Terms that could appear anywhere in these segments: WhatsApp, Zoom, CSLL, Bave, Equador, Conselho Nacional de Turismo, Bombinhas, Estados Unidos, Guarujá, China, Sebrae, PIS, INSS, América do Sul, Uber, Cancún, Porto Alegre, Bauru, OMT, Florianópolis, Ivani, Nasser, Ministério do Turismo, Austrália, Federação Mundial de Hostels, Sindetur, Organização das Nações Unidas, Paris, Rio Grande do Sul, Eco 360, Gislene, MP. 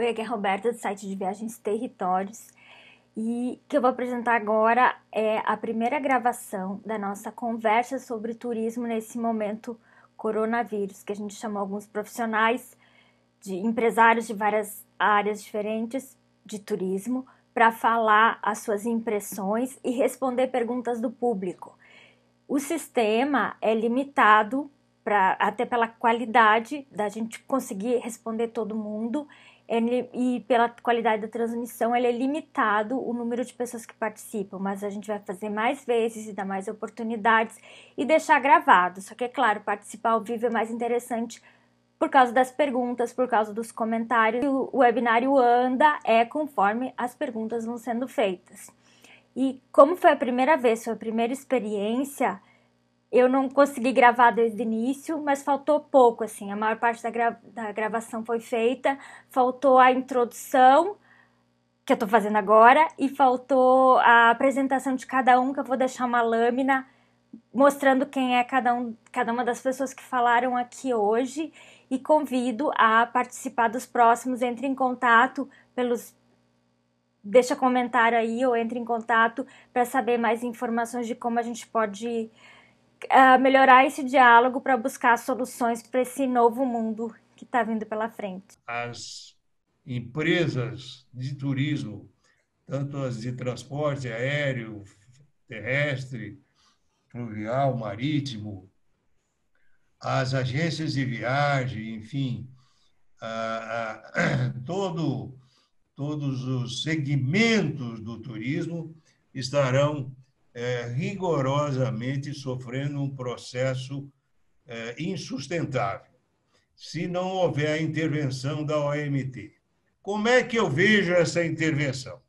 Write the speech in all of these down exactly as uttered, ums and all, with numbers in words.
Oi, aqui é a Roberta do site de Viagens Territórios e que eu vou apresentar agora é a primeira gravação da nossa conversa sobre turismo nesse momento coronavírus, que a gente chamou alguns profissionais, de empresários de várias áreas diferentes de turismo para falar as suas impressões e responder perguntas do público. O sistema é limitado pra, até pela qualidade da gente conseguir responder todo mundo ele, e pela qualidade da transmissão, ele é limitado o número de pessoas que participam, mas a gente vai fazer mais vezes e dar mais oportunidades e deixar gravado. Só que, é claro, participar ao vivo é mais interessante por causa das perguntas, por causa dos comentários. O webinário anda é conforme as perguntas vão sendo feitas. E como foi a primeira vez, foi a primeira experiência, eu não consegui gravar desde o início, mas faltou pouco, assim, a maior parte da, gra da gravação foi feita, faltou a introdução, que eu tô fazendo agora, e faltou a apresentação de cada um, que eu vou deixar uma lâmina mostrando quem é cada, um, cada uma das pessoas que falaram aqui hoje, e convido a participar dos próximos. Entre em contato pelos... Deixa comentário aí ou entre em contato para saber mais informações de como a gente pode uh, melhorar esse diálogo para buscar soluções para esse novo mundo que está vindo pela frente. As empresas de turismo, tanto as de transporte aéreo, terrestre, fluvial, marítimo, as agências de viagem, enfim, uh, uh, todo... todos os segmentos do turismo estarão é, rigorosamente sofrendo um processo é, insustentável, se não houver a intervenção da O M T. Como é que eu vejo essa intervenção?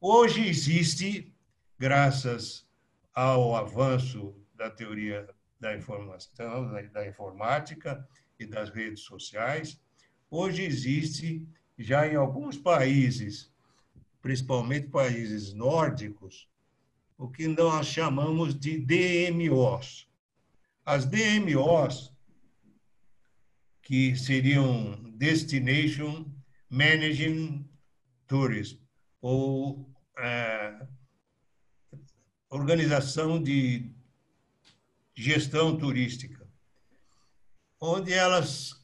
Hoje existe, graças ao avanço da teoria da informação, da informática e das redes sociais, hoje existe... já em alguns países, principalmente países nórdicos, o que nós chamamos de D M Os. As D M Os, que seriam Destination Managing Tourism, ou é, Organização de Gestão Turística, onde elas...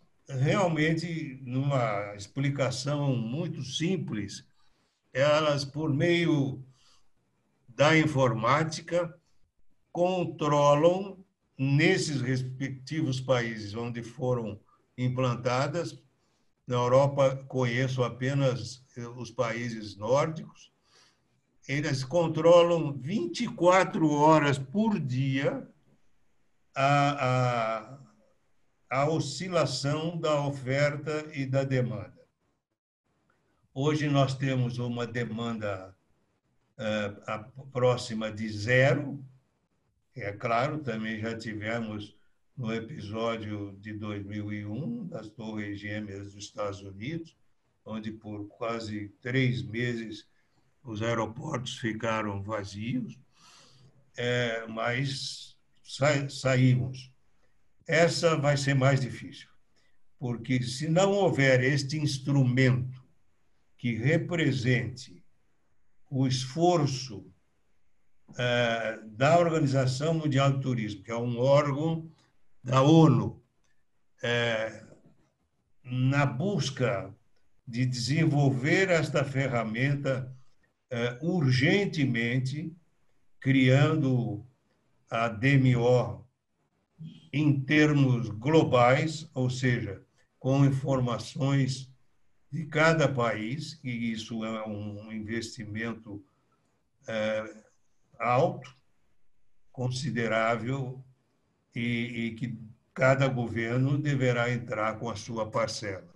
realmente, numa explicação muito simples, elas, por meio da informática, controlam, nesses respectivos países onde foram implantadas, na Europa conheço apenas os países nórdicos, eles controlam vinte e quatro horas por dia a... a a oscilação da oferta e da demanda. Hoje nós temos uma demanda uh, próxima de zero, é claro, também já tivemos no episódio de dois mil e um, das Torres Gêmeas dos Estados Unidos, onde por quase três meses os aeroportos ficaram vazios, é, mas sa saímos. Essa vai ser mais difícil, porque se não houver este instrumento que represente o esforço eh, da Organização Mundial de Turismo, que é um órgão da ONU, eh, na busca de desenvolver esta ferramenta eh, urgentemente, criando a D M O em termos globais, ou seja, com informações de cada país, e isso é um investimento é, alto, considerável, e, e que cada governo deverá entrar com a sua parcela.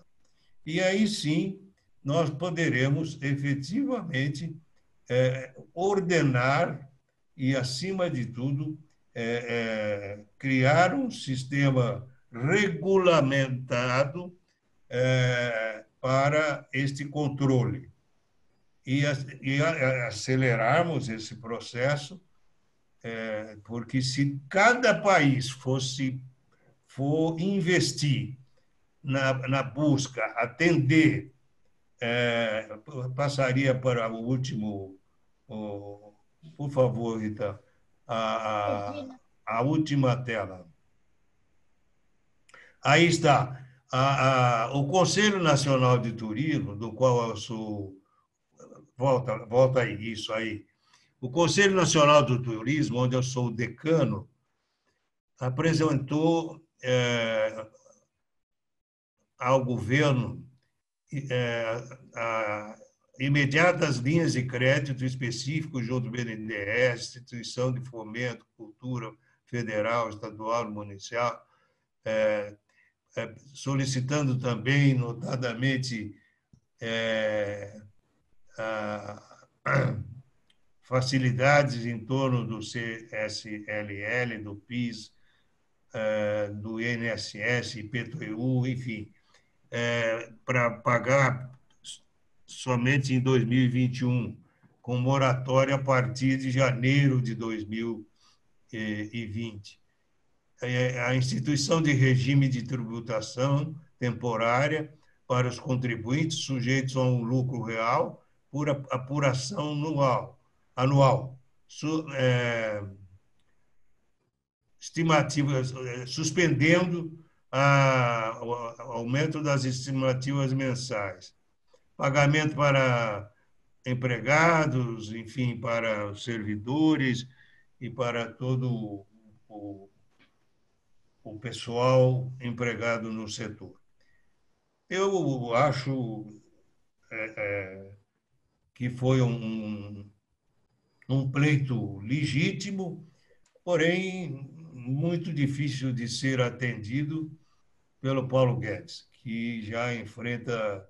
E aí sim, nós poderemos efetivamente é, ordenar e, acima de tudo, É, é, criar um sistema regulamentado é, para este controle e, e acelerarmos esse processo, é, porque se cada país fosse for investir na, na busca, atender é, passaria para o último, oh, por favor, Rita, a, a última tela. Aí está. A, a, o Conselho Nacional de Turismo, do qual eu sou... Volta, volta aí, isso aí. O Conselho Nacional do Turismo, onde eu sou o decano, apresentou é, ao governo é, a, imediatas linhas de crédito específicos junto ao B N D E S, instituição de fomento, cultura federal, estadual, municipal, é, é, solicitando também, notadamente, é, a, facilidades em torno do C S L L, do P I S, é, do I N S S, I P T U, enfim, é, para pagar somente em dois mil e vinte e um, com moratória a partir de janeiro de dois mil e vinte. A instituição de regime de tributação temporária para os contribuintes sujeitos a um lucro real por apuração anual. anual. Su, é, estimativas, suspendendo a, o aumento das estimativas mensais. Pagamento para empregados, enfim, para servidores e para todo o o pessoal empregado no setor. Eu acho é, é, que foi um, um pleito legítimo, porém muito difícil de ser atendido pelo Paulo Guedes, que já enfrenta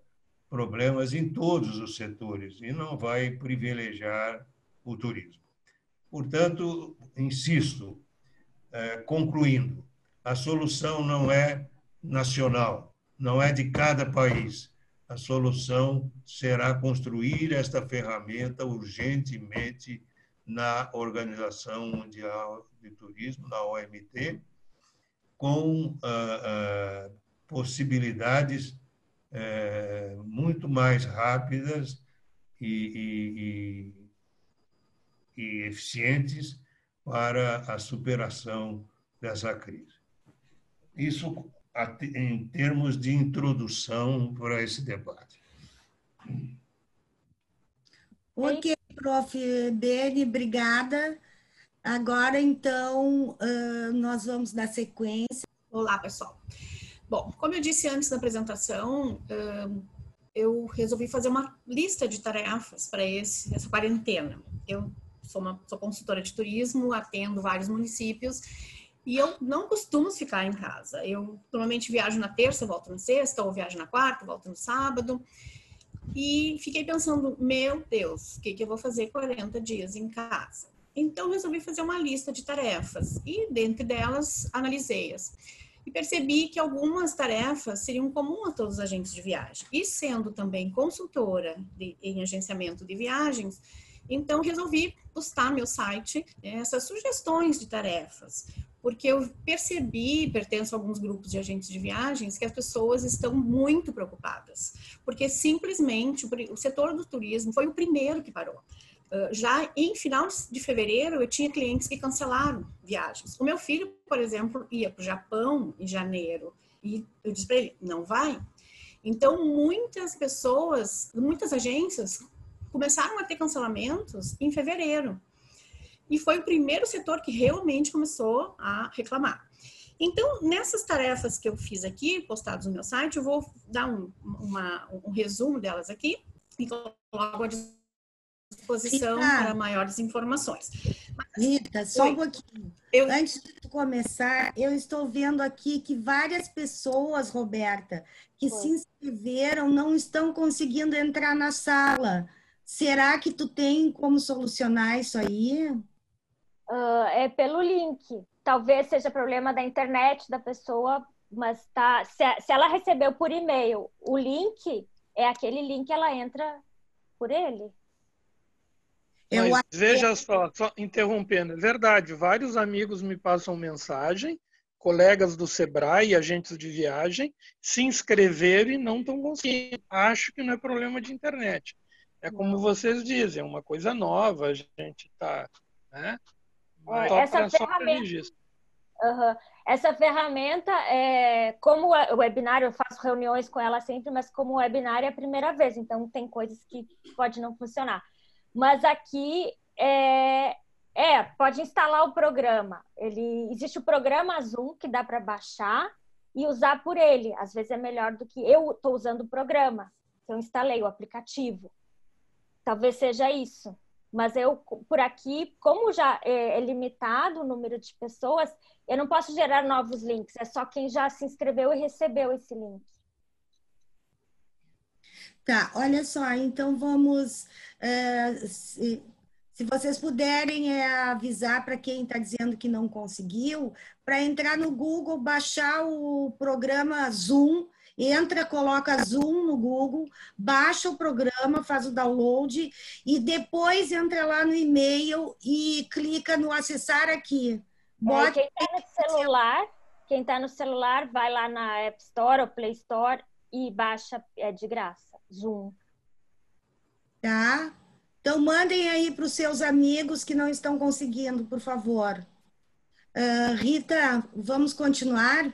problemas em todos os setores e não vai privilegiar o turismo. Portanto, insisto, é, concluindo, a solução não é nacional, não é de cada país. A solução será construir esta ferramenta urgentemente na Organização Mundial de Turismo, na O M T, com ah, ah, possibilidades eh, muito mais rápidas e, e, e, e eficientes para a superação dessa crise. Isso em termos de introdução para esse debate. Ok, professor Beni, obrigada. Agora, então, nós vamos dar sequência. Olá, pessoal. Bom, como eu disse antes na apresentação, eu resolvi fazer uma lista de tarefas para esse, essa quarentena. Eu sou, uma, sou consultora de turismo, atendo vários municípios, e eu não costumo ficar em casa. Eu normalmente viajo na terça, volto na sexta, ou viajo na quarta, volto no sábado. E fiquei pensando, meu Deus, o que, que eu vou fazer quarenta dias em casa? Então, resolvi fazer uma lista de tarefas. E, dentre delas, analisei-as. E percebi que algumas tarefas seriam comuns a todos os agentes de viagem. E sendo também consultora de, em agenciamento de viagens, então resolvi postar no meu site essas sugestões de tarefas. Porque eu percebi, pertenço a alguns grupos de agentes de viagens, que as pessoas estão muito preocupadas. Porque simplesmente o setor do turismo foi o primeiro que parou. Já em final de fevereiro, eu tinha clientes que cancelaram viagens. O meu filho, por exemplo, ia para o Japão em janeiro. E eu disse para ele, não vai. Então, muitas pessoas, muitas agências começaram a ter cancelamentos em fevereiro. E foi o primeiro setor que realmente começou a reclamar. Então, nessas tarefas que eu fiz aqui, postadas no meu site, eu vou dar um, uma, um resumo delas aqui e coloco à disposição Rita, para maiores informações. Mas, Rita, só oi, um pouquinho. Eu... Antes de começar, eu estou vendo aqui que várias pessoas, Roberta, que oi. se inscreveram, não estão conseguindo entrar na sala. Será que tu tem como solucionar isso aí? Uh, é pelo link. Talvez seja problema da internet da pessoa, mas tá, se, se ela recebeu por e-mail o link, é aquele link que ela entra por ele. Mas, eu... Veja só, só interrompendo, é verdade, vários amigos me passam mensagem colegas do Sebrae e agentes de viagem se inscreverem e não estão conseguindo. Acho que não é problema de internet. É como vocês dizem, uma coisa nova, a gente está... Né? Essa ferramenta... Uhum. Essa ferramenta, é, como o webinar, eu faço reuniões com ela sempre, mas como o webinar é a primeira vez, então tem coisas que pode não funcionar. Mas aqui, é, é pode instalar o programa. Ele, existe o programa Zoom, que dá para baixar e usar por ele. Às vezes é melhor do que... Eu estou usando o programa, eu instalei o aplicativo. Talvez seja isso. Mas eu, por aqui, como já é limitado o número de pessoas, eu não posso gerar novos links. É só quem já se inscreveu e recebeu esse link. Tá, olha só. Então, vamos... É, se, se vocês puderem é, avisar para quem está dizendo que não conseguiu, para entrar no Google, baixar o programa Zoom... Entra, coloca Zoom no Google, baixa o programa, faz o download e depois entra lá no e-mail e clica no acessar aqui. É, quem está no celular, quem tá no celular, vai lá na App Store ou Play Store e baixa, é de graça, Zoom. Tá? Então mandem aí para os seus amigos que não estão conseguindo, por favor. Uh, Rita, vamos continuar?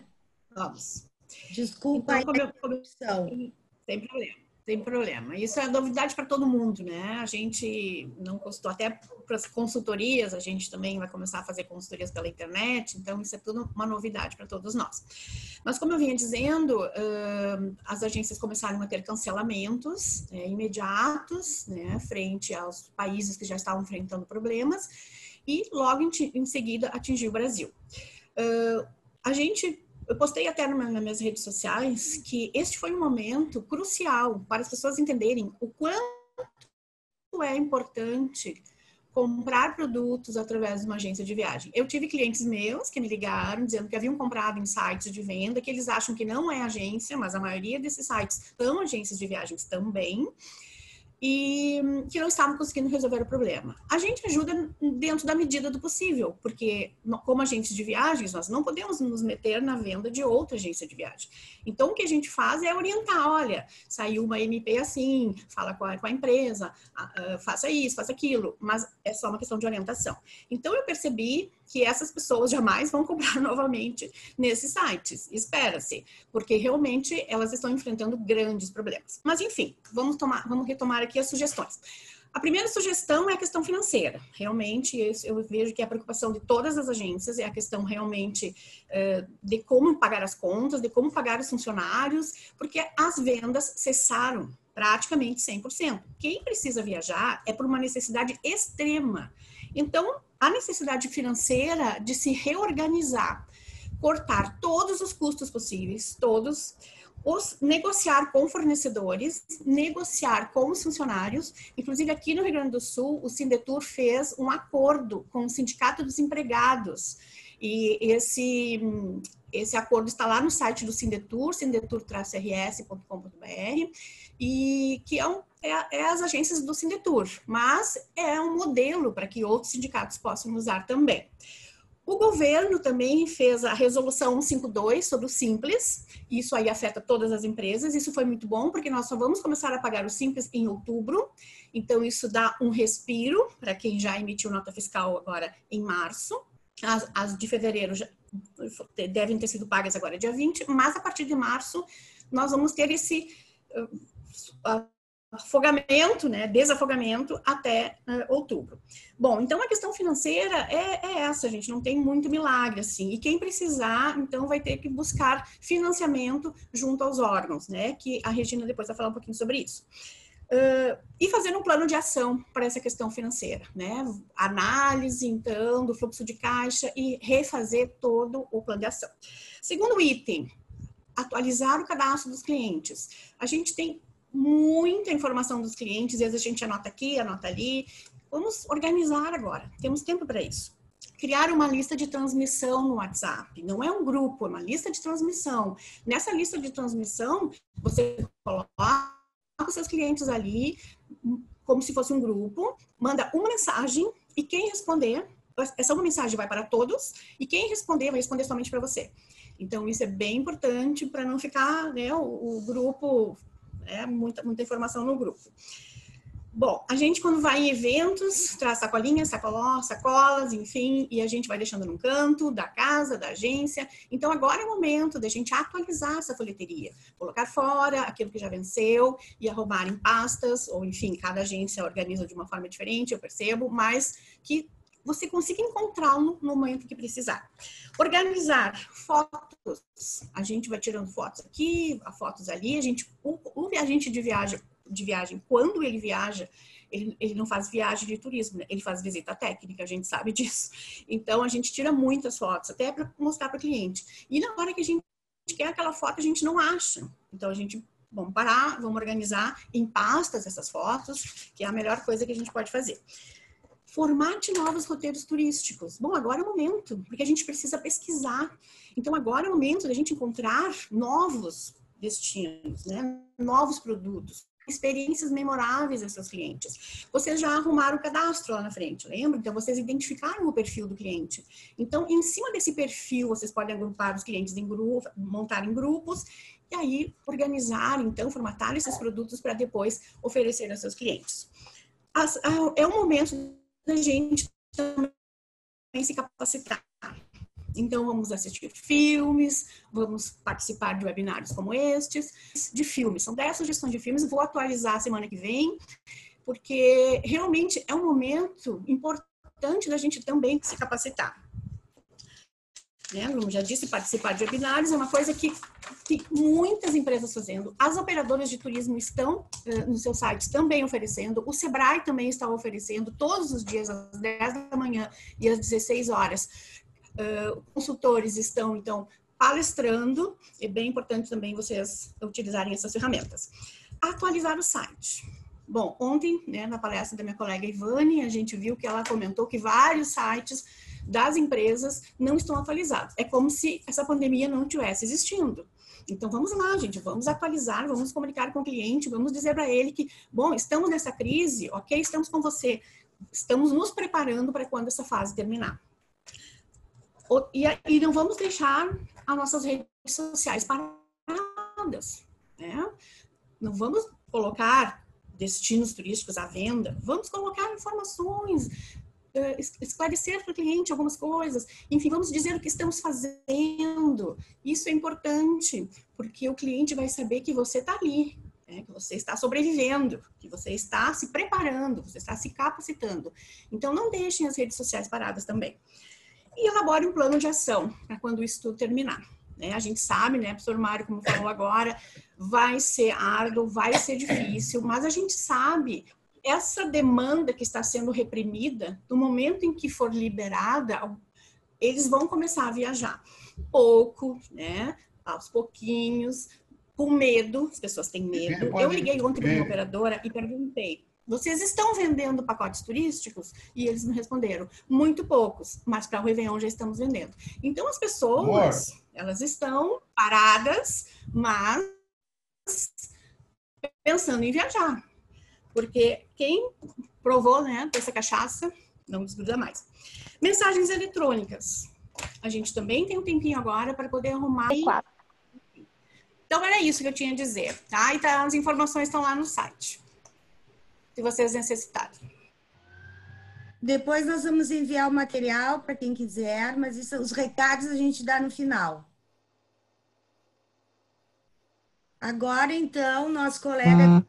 Vamos. Desculpa, então, como eu... Sem problema, sem problema. Isso é novidade para todo mundo, né? A gente não consultou, até para as consultorias, a gente também vai começar a fazer consultorias pela internet, então isso é tudo uma novidade para todos nós. Mas como eu vinha dizendo, as agências começaram a ter cancelamentos imediatos, né, frente aos países que já estavam enfrentando problemas e logo em seguida atingiu o Brasil. A gente... Eu postei até nas minhas redes sociais que este foi um momento crucial para as pessoas entenderem o quanto é importante comprar produtos através de uma agência de viagem. Eu tive clientes meus que me ligaram dizendo que haviam comprado em sites de venda, que eles acham que não é agência, mas a maioria desses sites são agências de viagens também, e que não estavam conseguindo resolver o problema. A gente ajuda dentro da medida do possível, porque como agentes de viagens, nós não podemos nos meter na venda de outra agência de viagem. Então, o que a gente faz é orientar, olha, saiu uma M P assim, fala com a, com a empresa, faça isso, faça aquilo, mas é só uma questão de orientação. Então, eu percebi que essas pessoas jamais vão comprar novamente nesses sites, espera-se, porque realmente elas estão enfrentando grandes problemas. Mas enfim, vamos, tomar, vamos retomar aqui as sugestões. A primeira sugestão é a questão financeira. Realmente, eu vejo que a preocupação de todas as agências é a questão realmente de como pagar as contas, de como pagar os funcionários, porque as vendas cessaram praticamente cem por cento. Quem precisa viajar é por uma necessidade extrema. Então, a necessidade financeira de se reorganizar, cortar todos os custos possíveis, todos, os, negociar com fornecedores, negociar com os funcionários. Inclusive, aqui no Rio Grande do Sul, o Sindetur fez um acordo com o Sindicato dos Empregados. E esse, esse acordo está lá no site do Sindetur, sindetur traço r s ponto com ponto b r, e que é, um, é, é as agências do Sindetur, mas é um modelo para que outros sindicatos possam usar também. O governo também fez a resolução cento e cinquenta e dois sobre o Simples, isso aí afeta todas as empresas, isso foi muito bom porque nós só vamos começar a pagar o Simples em outubro, então isso dá um respiro para quem já emitiu nota fiscal agora em março. As, as de fevereiro já devem ter sido pagas agora dia vinte, mas a partir de março nós vamos ter esse uh, afogamento, né, desafogamento até uh, outubro. Bom, então a questão financeira é, é essa, gente, não tem muito milagre assim, e quem precisar, então vai ter que buscar financiamento junto aos órgãos, né, que a Regina depois vai falar um pouquinho sobre isso. Uh, e fazer um plano de ação para essa questão financeira, né? Análise, então, do fluxo de caixa e refazer todo o plano de ação. Segundo item, atualizar o cadastro dos clientes. A gente tem muita informação dos clientes, às vezes a gente anota aqui, anota ali. Vamos organizar agora, temos tempo para isso. Criar uma lista de transmissão no WhatsApp. Não é um grupo, é uma lista de transmissão. Nessa lista de transmissão, você coloca com seus clientes ali, como se fosse um grupo, manda uma mensagem e quem responder essa uma mensagem vai para todos e quem responder vai responder somente para você. Então isso é bem importante para não ficar, né, o, o grupo, é, muita, muita informação no grupo. Bom, a gente quando vai em eventos, traz sacolinhas, sacoló, sacolas, enfim, e a gente vai deixando num canto, da casa, da agência. Então agora é o momento da gente atualizar essa folheteria, colocar fora aquilo que já venceu e arrumar em pastas, ou enfim, cada agência organiza de uma forma diferente, eu percebo, mas que você consiga encontrá-lo no momento que precisar. Organizar fotos, a gente vai tirando fotos aqui, fotos ali, a gente, um viajante de viagem, de viagem, quando ele viaja, ele, ele não faz viagem de turismo, né? Ele faz visita técnica, a gente sabe disso. Então, a gente tira muitas fotos, até para mostrar para o cliente. E na hora que a gente quer aquela foto, a gente não acha. Então, a gente, vamos parar, vamos organizar em pastas essas fotos, que é a melhor coisa que a gente pode fazer. Formate novos roteiros turísticos. Bom, agora é o momento, porque a gente precisa pesquisar. Então, agora é o momento da gente encontrar novos destinos, né? Novos produtos, experiências memoráveis a seus clientes. Vocês já arrumaram o cadastro lá na frente, lembra? Então, vocês identificaram o perfil do cliente. Então, em cima desse perfil, vocês podem agrupar os clientes em grupos, montar em grupos, e aí organizar, então, formatar esses produtos para depois oferecer aos seus clientes. As, a, é o momento da gente também se capacitar. Então, vamos assistir filmes, vamos participar de webinários como estes, de filmes. São dez sugestões de filmes, vou atualizar semana que vem, porque realmente é um momento importante da gente também se capacitar. Né? Como já disse, participar de webinários é uma coisa que, que muitas empresas fazendo. As operadoras de turismo estão uh, nos seus sites também oferecendo, o Sebrae também está oferecendo todos os dias às dez da manhã e às dezesseis horas. Uh, consultores estão, então, palestrando. É bem importante também vocês utilizarem essas ferramentas. Atualizar o site. Bom, ontem, né, na palestra da minha colega Ivani, a gente viu que ela comentou que vários sites das empresas não estão atualizados. É como se essa pandemia não estivesse existindo. Então, vamos lá, gente, vamos atualizar, vamos comunicar com o cliente, vamos dizer para ele que, bom, estamos nessa crise, ok, estamos com você, estamos nos preparando para quando essa fase terminar. E não vamos deixar as nossas redes sociais paradas, né? Não vamos colocar destinos turísticos à venda, vamos colocar informações, esclarecer para o cliente algumas coisas, enfim, vamos dizer o que estamos fazendo. Isso é importante, porque o cliente vai saber que você está ali, né? Que você está sobrevivendo, que você está se preparando, você está se capacitando. Então, não deixem as redes sociais paradas também. E elabore um plano de ação para quando isso tudo terminar. Né? A gente sabe, né, professor Mário, como falou agora, vai ser árduo, vai ser difícil, mas a gente sabe essa demanda que está sendo reprimida, no momento em que for liberada, eles vão começar a viajar. Pouco, né, aos pouquinhos, com medo, as pessoas têm medo. Eu liguei ontem para uma operadora e perguntei: vocês estão vendendo pacotes turísticos? E eles me responderam, muito poucos, mas para o Réveillon já estamos vendendo. Então, as pessoas, Boa. elas estão paradas, mas pensando em viajar. Porque quem provou, né, essa cachaça, não desgruda mais. Mensagens eletrônicas. A gente também tem um tempinho agora para poder arrumar. Então, era isso que eu tinha a dizer, tá? E tá, as informações estão lá no site, se vocês necessitarem. Depois nós vamos enviar o material para quem quiser, mas isso, os recados a gente dá no final. Agora, então, nosso colega...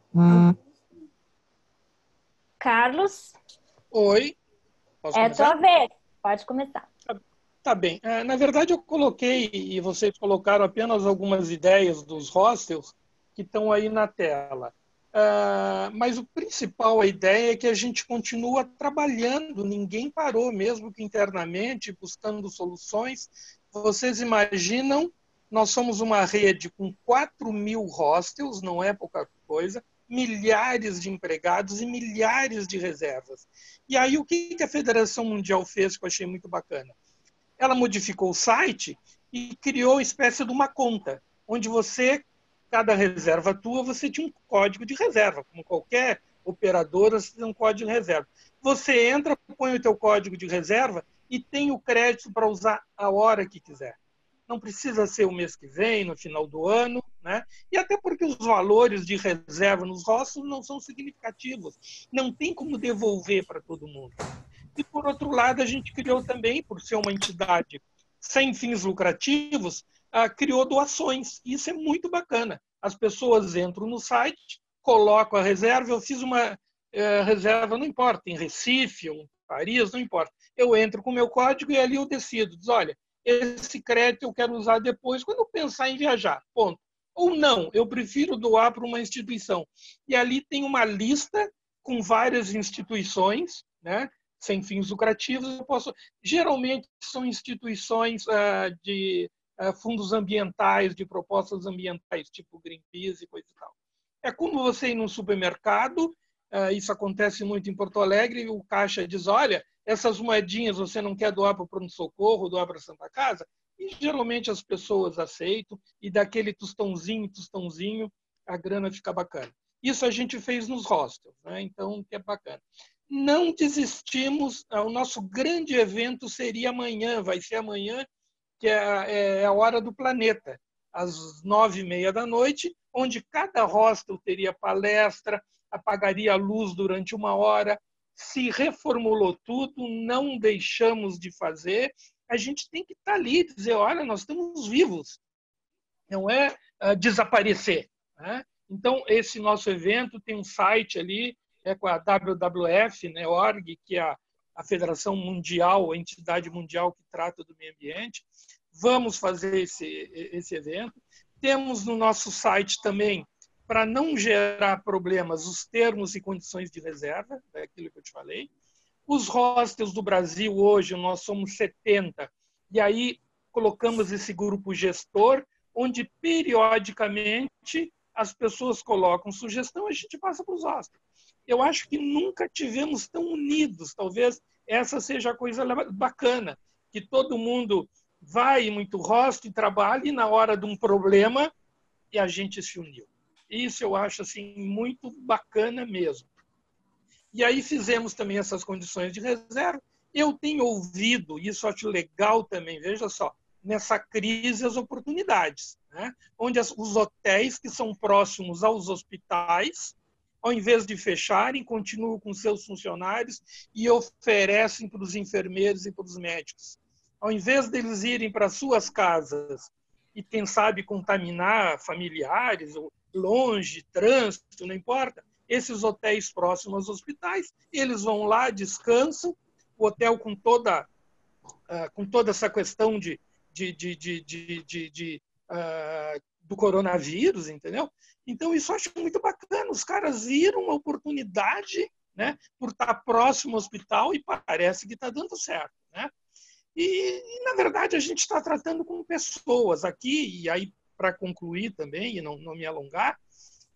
Carlos? Oi? Posso é tua vez, pode começar. Tá, tá bem. Na verdade, eu coloquei, e vocês colocaram apenas algumas ideias dos hostels que estão aí na tela. Uh, mas o principal, a ideia é que a gente continua trabalhando, ninguém parou, mesmo que internamente, buscando soluções. Vocês imaginam, nós somos uma rede com quatro mil hostels, não é pouca coisa, milhares de empregados e milhares de reservas. E aí o que a Federação Mundial fez, que eu achei muito bacana? Ela modificou o site e criou uma espécie de uma conta, onde você... Cada reserva tua, você tinha um código de reserva. Como qualquer operadora, você tem um código de reserva. Você entra, põe o teu código de reserva e tem o crédito para usar a hora que quiser. Não precisa ser o mês que vem, no final do ano, né? E até porque os valores de reserva nos hostels não são significativos. Não tem como devolver para todo mundo. E, por outro lado, a gente criou também, por ser uma entidade sem fins lucrativos, ah, criou doações. Isso é muito bacana. As pessoas entram no site, colocam a reserva. Eu fiz uma eh, reserva, não importa, em Recife, em Paris, não importa. Eu entro com o meu código e ali eu decido. Diz, olha, esse crédito eu quero usar depois, quando eu pensar em viajar, ponto. Ou não, eu prefiro doar para uma instituição. E ali tem uma lista com várias instituições, né, sem fins lucrativos. Eu posso, geralmente são instituições ah, de ah, fundos ambientais, de propostas ambientais, tipo Greenpeace e coisa e tal. É como você ir num supermercado, ah, isso acontece muito em Porto Alegre, e o caixa diz, olha, essas moedinhas você não quer doar para o pronto-socorro, doar para a Santa Casa? E geralmente as pessoas aceitam e daquele tostãozinho, tostãozinho, a grana fica bacana. Isso a gente fez nos hostels, né? Então que é bacana. Não desistimos, o nosso grande evento seria amanhã, vai ser amanhã, que é a Hora do Planeta, às nove e meia da noite, onde cada hostel teria palestra, apagaria a luz durante uma hora, se reformulou tudo, não deixamos de fazer. A gente tem que estar ali e dizer, olha, nós estamos vivos. Não é uh, desaparecer. Né? Então, esse nosso evento tem um site ali, é com a W W F, né, org, que é a, a Federação Mundial, a entidade mundial que trata do meio ambiente. Vamos fazer esse, esse evento. Temos no nosso site também, para não gerar problemas, os termos e condições de reserva, daquilo que eu te falei. Os hostels do Brasil hoje, nós somos setenta, e aí colocamos esse grupo gestor, onde periodicamente as pessoas colocam sugestão, a gente passa para os hostels. Eu acho que nunca tivemos tão unidos, talvez essa seja a coisa bacana, que todo mundo vai muito hostel e trabalha, e na hora de um problema, e a gente se uniu. Isso eu acho assim, muito bacana mesmo. E aí fizemos também essas condições de reserva. Eu tenho ouvido, isso eu acho legal também, veja só, nessa crise as oportunidades, né? Onde as, os hotéis que são próximos aos hospitais, ao invés de fecharem, continuam com seus funcionários e oferecem para os enfermeiros e para os médicos. Ao invés deles irem para suas casas e, quem sabe, contaminar familiares, ou longe, trânsito, não importa, esses hotéis próximos aos hospitais, eles vão lá, descansam, o hotel com toda, uh, com toda essa questão de, de, de, de, de, de, de uh, do coronavírus, entendeu? Então, isso eu acho muito bacana, os caras viram uma oportunidade, né, por estar próximo ao hospital e parece que está dando certo, né? E, e, na verdade, a gente está tratando com pessoas aqui, e aí, para concluir também, e não, não me alongar,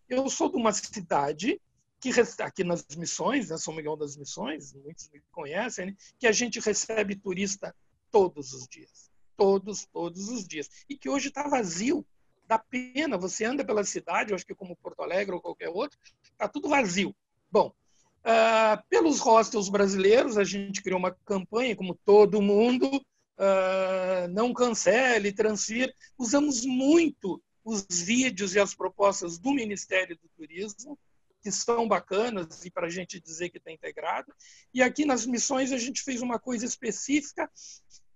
eu sou de uma cidade, que aqui nas Missões, né, São Miguel das Missões, muitos me conhecem, né, que a gente recebe turista todos os dias. Todos, todos os dias. E que hoje está vazio. Dá pena, você anda pela cidade, eu acho que como Porto Alegre ou qualquer outro, está tudo vazio. Bom, uh, pelos hostels brasileiros, a gente criou uma campanha, como todo mundo, uh, não cancele, transfira. Usamos muito os vídeos e as propostas do Ministério do Turismo, que são bacanas e para a gente dizer que está integrado. E aqui nas Missões a gente fez uma coisa específica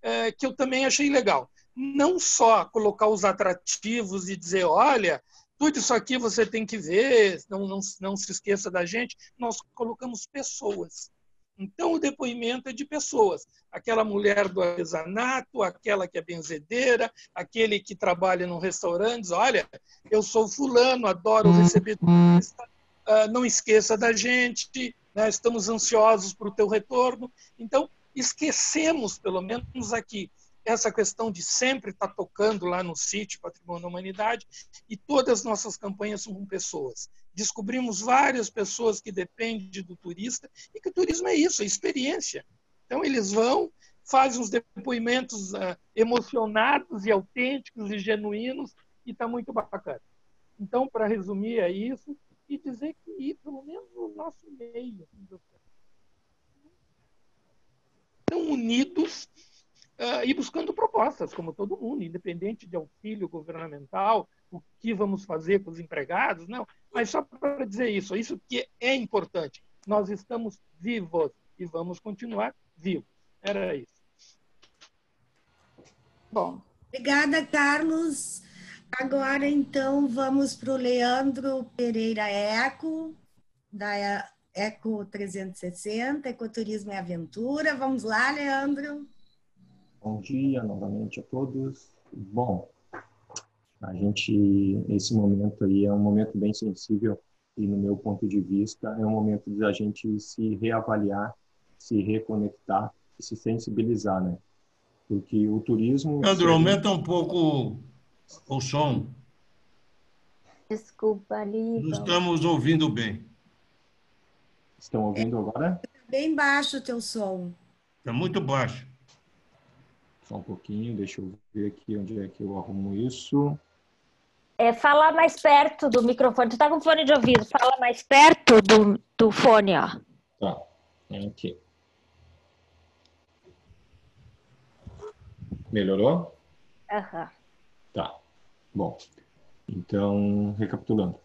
eh, que eu também achei legal. Não só colocar os atrativos e dizer, olha, tudo isso aqui você tem que ver, não, não, não se esqueça da gente. Nós colocamos pessoas. Então o depoimento é de pessoas. Aquela mulher do artesanato, aquela que é benzedeira, aquele que trabalha num restaurante, diz, olha, eu sou fulano, adoro receber turista, não esqueça da gente, né? Estamos ansiosos para o teu retorno. Então esquecemos, pelo menos aqui, essa questão de sempre estar tocando lá no sítio Patrimônio da Humanidade, e todas as nossas campanhas são com pessoas. Descobrimos várias pessoas que dependem do turista e que o turismo é isso, é experiência. Então eles vão, fazem uns depoimentos ah, emocionados e autênticos e genuínos, e está muito bacana. Então, para resumir, é isso, e dizer que pelo menos o nosso meio tão unidos uh, e buscando propostas, como todo mundo, independente de auxílio governamental, o que vamos fazer com os empregados, não. Mas só para dizer isso, isso que é importante. Nós estamos vivos e vamos continuar vivos. Era isso. Bom. Obrigada, Carlos. Agora, então, vamos para o Leandro Pereira Eco, da Eco trezentos e sessenta, Ecoturismo e Aventura. Vamos lá, Leandro. Bom dia novamente a todos. Bom, a gente, esse momento aí é um momento bem sensível e, no meu ponto de vista, é um momento de a gente se reavaliar, se reconectar e se sensibilizar, né? Porque o turismo... Leandro, aumenta um pouco... o som. Desculpa, Lívia. Não estamos ouvindo bem. Estão ouvindo agora? Bem baixo o teu som. Está muito baixo. Só um pouquinho, deixa eu ver aqui onde é que eu arrumo isso. É, fala mais perto do microfone. Tu está com fone de ouvido. Fala mais perto do, do fone, ó. Tá, é aqui. Melhorou? Aham. Tá. Bom, então, recapitulando.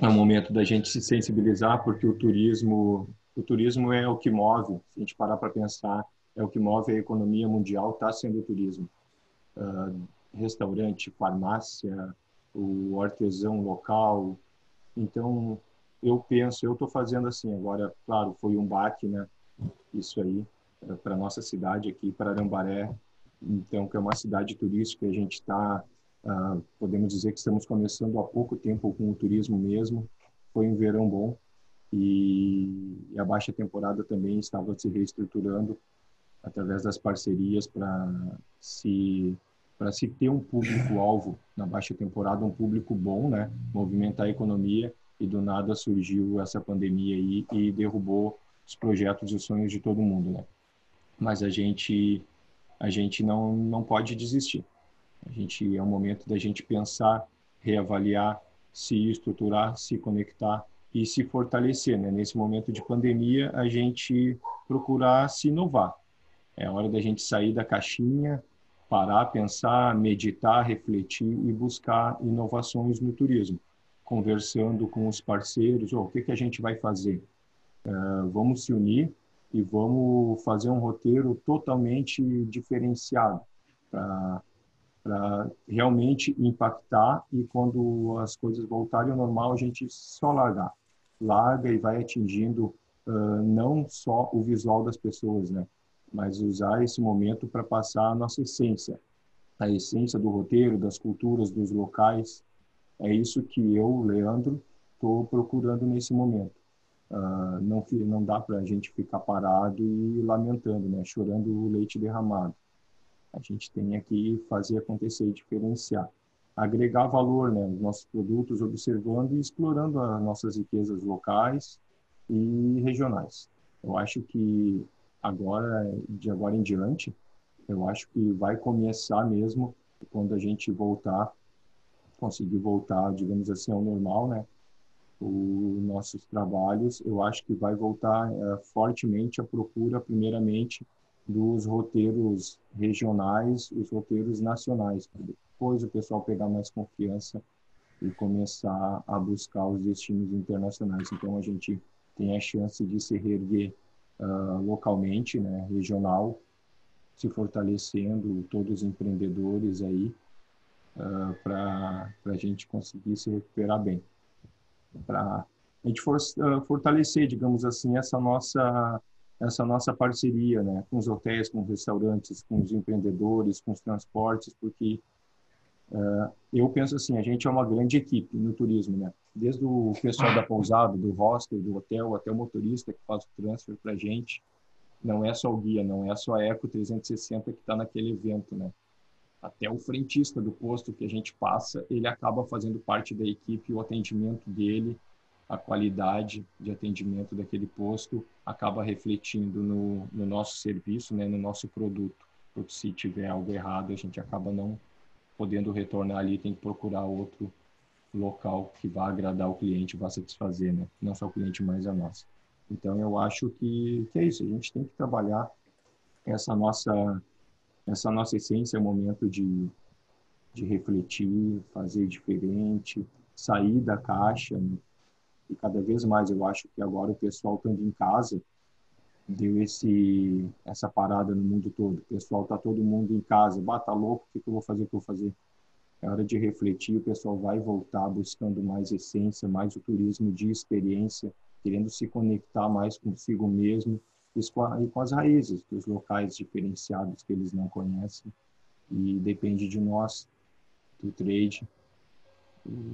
É o momento da gente se sensibilizar, porque o turismo, o turismo é o que move, se a gente parar para pensar, é o que move a economia mundial, está sendo o turismo. Uh, restaurante, farmácia, o artesão local. Então, eu penso, eu estou fazendo assim agora, claro, foi um baque, né? Isso aí, para a nossa cidade aqui, para Arambaré, então, que é uma cidade turística, a gente está... Uh, podemos dizer que estamos começando há pouco tempo com o turismo mesmo. Foi um verão bom e a baixa temporada também estava se reestruturando através das parcerias para se para se ter um público-alvo na baixa temporada, um público bom, né? Movimentar a economia, e do nada surgiu essa pandemia aí e derrubou os projetos e os sonhos de todo mundo, né? Mas a gente a gente não não pode desistir. A gente, é o momento da gente pensar, reavaliar, se estruturar, se conectar e se fortalecer, né? Nesse momento de pandemia, a gente procurar se inovar. É hora da gente sair da caixinha, parar, pensar, meditar, refletir e buscar inovações no turismo. Conversando com os parceiros, oh, o que, que a gente vai fazer? Uh, vamos se unir e vamos fazer um roteiro totalmente diferenciado para... para realmente impactar, e quando as coisas voltarem ao normal, a gente só largar. Larga e vai atingindo uh, não só o visual das pessoas, né? Mas usar esse momento para passar a nossa essência. A essência do roteiro, das culturas, dos locais. É isso que eu, Leandro, estou procurando nesse momento. Uh, não, não dá para a gente ficar parado e lamentando, né? Chorando o leite derramado. A gente tem aqui fazer acontecer e diferenciar. Agregar valor, né, nos nossos produtos, observando e explorando as nossas riquezas locais e regionais. Eu acho que agora, de agora em diante, eu acho que vai começar mesmo, quando a gente voltar, conseguir voltar, digamos assim, ao normal, né, os nossos trabalhos, eu acho que vai voltar é, fortemente a procura, primeiramente, dos roteiros regionais, os roteiros nacionais, para depois o pessoal pegar mais confiança e começar a buscar os destinos internacionais. Então, a gente tem a chance de se reerguer uh, localmente, né, regional, se fortalecendo, todos os empreendedores aí, uh, para a gente conseguir se recuperar bem. Para a gente for, uh, fortalecer, digamos assim, essa nossa... essa nossa parceria, né, com os hotéis, com os restaurantes, com os empreendedores, com os transportes, porque uh, eu penso assim, a gente é uma grande equipe no turismo, né? Desde o pessoal da pousada, do hostel, do hotel, até o motorista que faz o transfer para a gente. Não é só o guia, não é só a Eco trezentos e sessenta que está naquele evento, né? Até o frentista do posto que a gente passa, ele acaba fazendo parte da equipe, o atendimento dele, a qualidade de atendimento daquele posto acaba refletindo no, no nosso serviço, né, no nosso produto. Porque se tiver algo errado, a gente acaba não podendo retornar ali, tem que procurar outro local que vá agradar o cliente, vá satisfazer, né? Não só o cliente, mas a nós. Então, eu acho que, que é isso, a gente tem que trabalhar essa nossa, essa nossa essência, é o momento de, de refletir, fazer diferente, sair da caixa, né? E cada vez mais eu acho que agora o pessoal estando em casa deu esse, essa parada no mundo todo. O pessoal está todo mundo em casa, bata louco, o que, que eu vou fazer, o que eu vou fazer? É hora de refletir, o pessoal vai voltar buscando mais essência, mais o turismo de experiência, querendo se conectar mais consigo mesmo e com as raízes dos locais diferenciados que eles não conhecem. E depende de nós, do trade,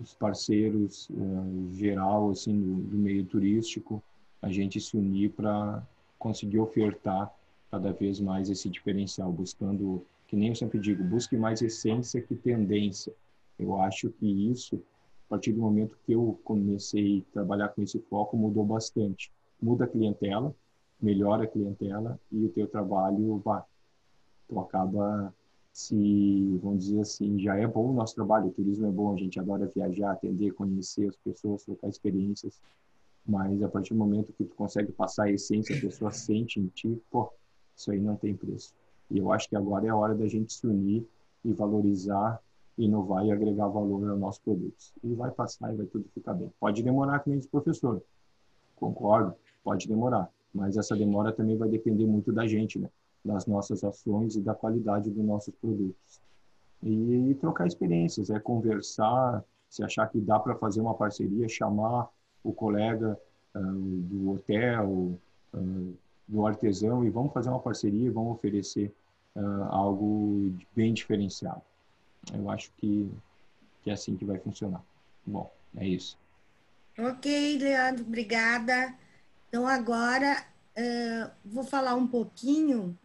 os parceiros uh, geral, assim, do, do meio turístico, a gente se unir para conseguir ofertar cada vez mais esse diferencial, buscando, que nem eu sempre digo, busque mais essência que tendência. Eu acho que isso, a partir do momento que eu comecei a trabalhar com esse foco, mudou bastante. Muda a clientela, melhora a clientela e o teu trabalho vai. Tu acaba se, vamos dizer assim, já é bom o nosso trabalho, o turismo é bom, a gente adora viajar, atender, conhecer as pessoas, trocar experiências, mas a partir do momento que tu consegue passar a essência, a pessoa sente em ti, pô, isso aí não tem preço. E eu acho que agora é a hora da gente se unir e valorizar, inovar e agregar valor aos nossos produtos. E vai passar e vai tudo ficar bem. Pode demorar, como disse o professor. Concordo, pode demorar. Mas essa demora também vai depender muito da gente, né? Das nossas ações e da qualidade dos nossos produtos. E, e trocar experiências, é conversar, se achar que dá para fazer uma parceria, chamar o colega uh, do hotel, uh, do artesão, e vamos fazer uma parceria, vamos oferecer uh, algo bem diferenciado. Eu acho que, que é assim que vai funcionar. Bom, é isso. Ok, Leandro, obrigada. Então, agora, uh, vou falar um pouquinho.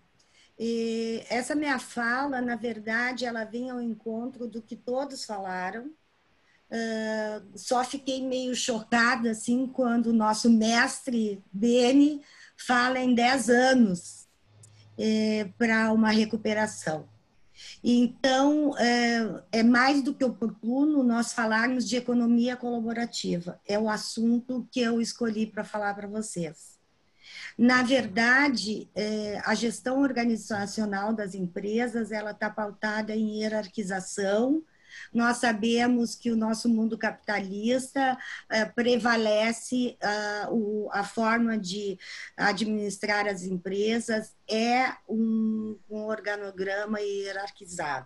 E essa minha fala, na verdade, ela vem ao encontro do que todos falaram. Uh, só fiquei meio chocada, assim, quando o nosso mestre Beni fala em dez anos eh, para uma recuperação. Então, eh, é mais do que oportuno nós falarmos de economia colaborativa. É o assunto que eu escolhi para falar para vocês. Na verdade, eh, a gestão organizacional das empresas, ela está pautada em hierarquização. Nós sabemos que o nosso mundo capitalista eh, prevalece ah, o, a forma de administrar as empresas é um, um organograma hierarquizado.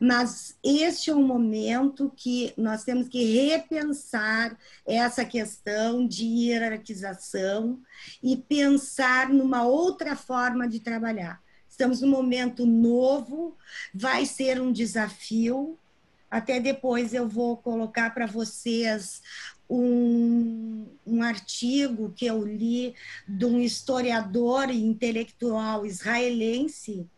Mas este é um momento que nós temos que repensar essa questão de hierarquização e pensar numa outra forma de trabalhar. Estamos num momento novo, vai ser um desafio. Até depois eu vou colocar para vocês um, um artigo que eu li de um historiador e intelectual israelense,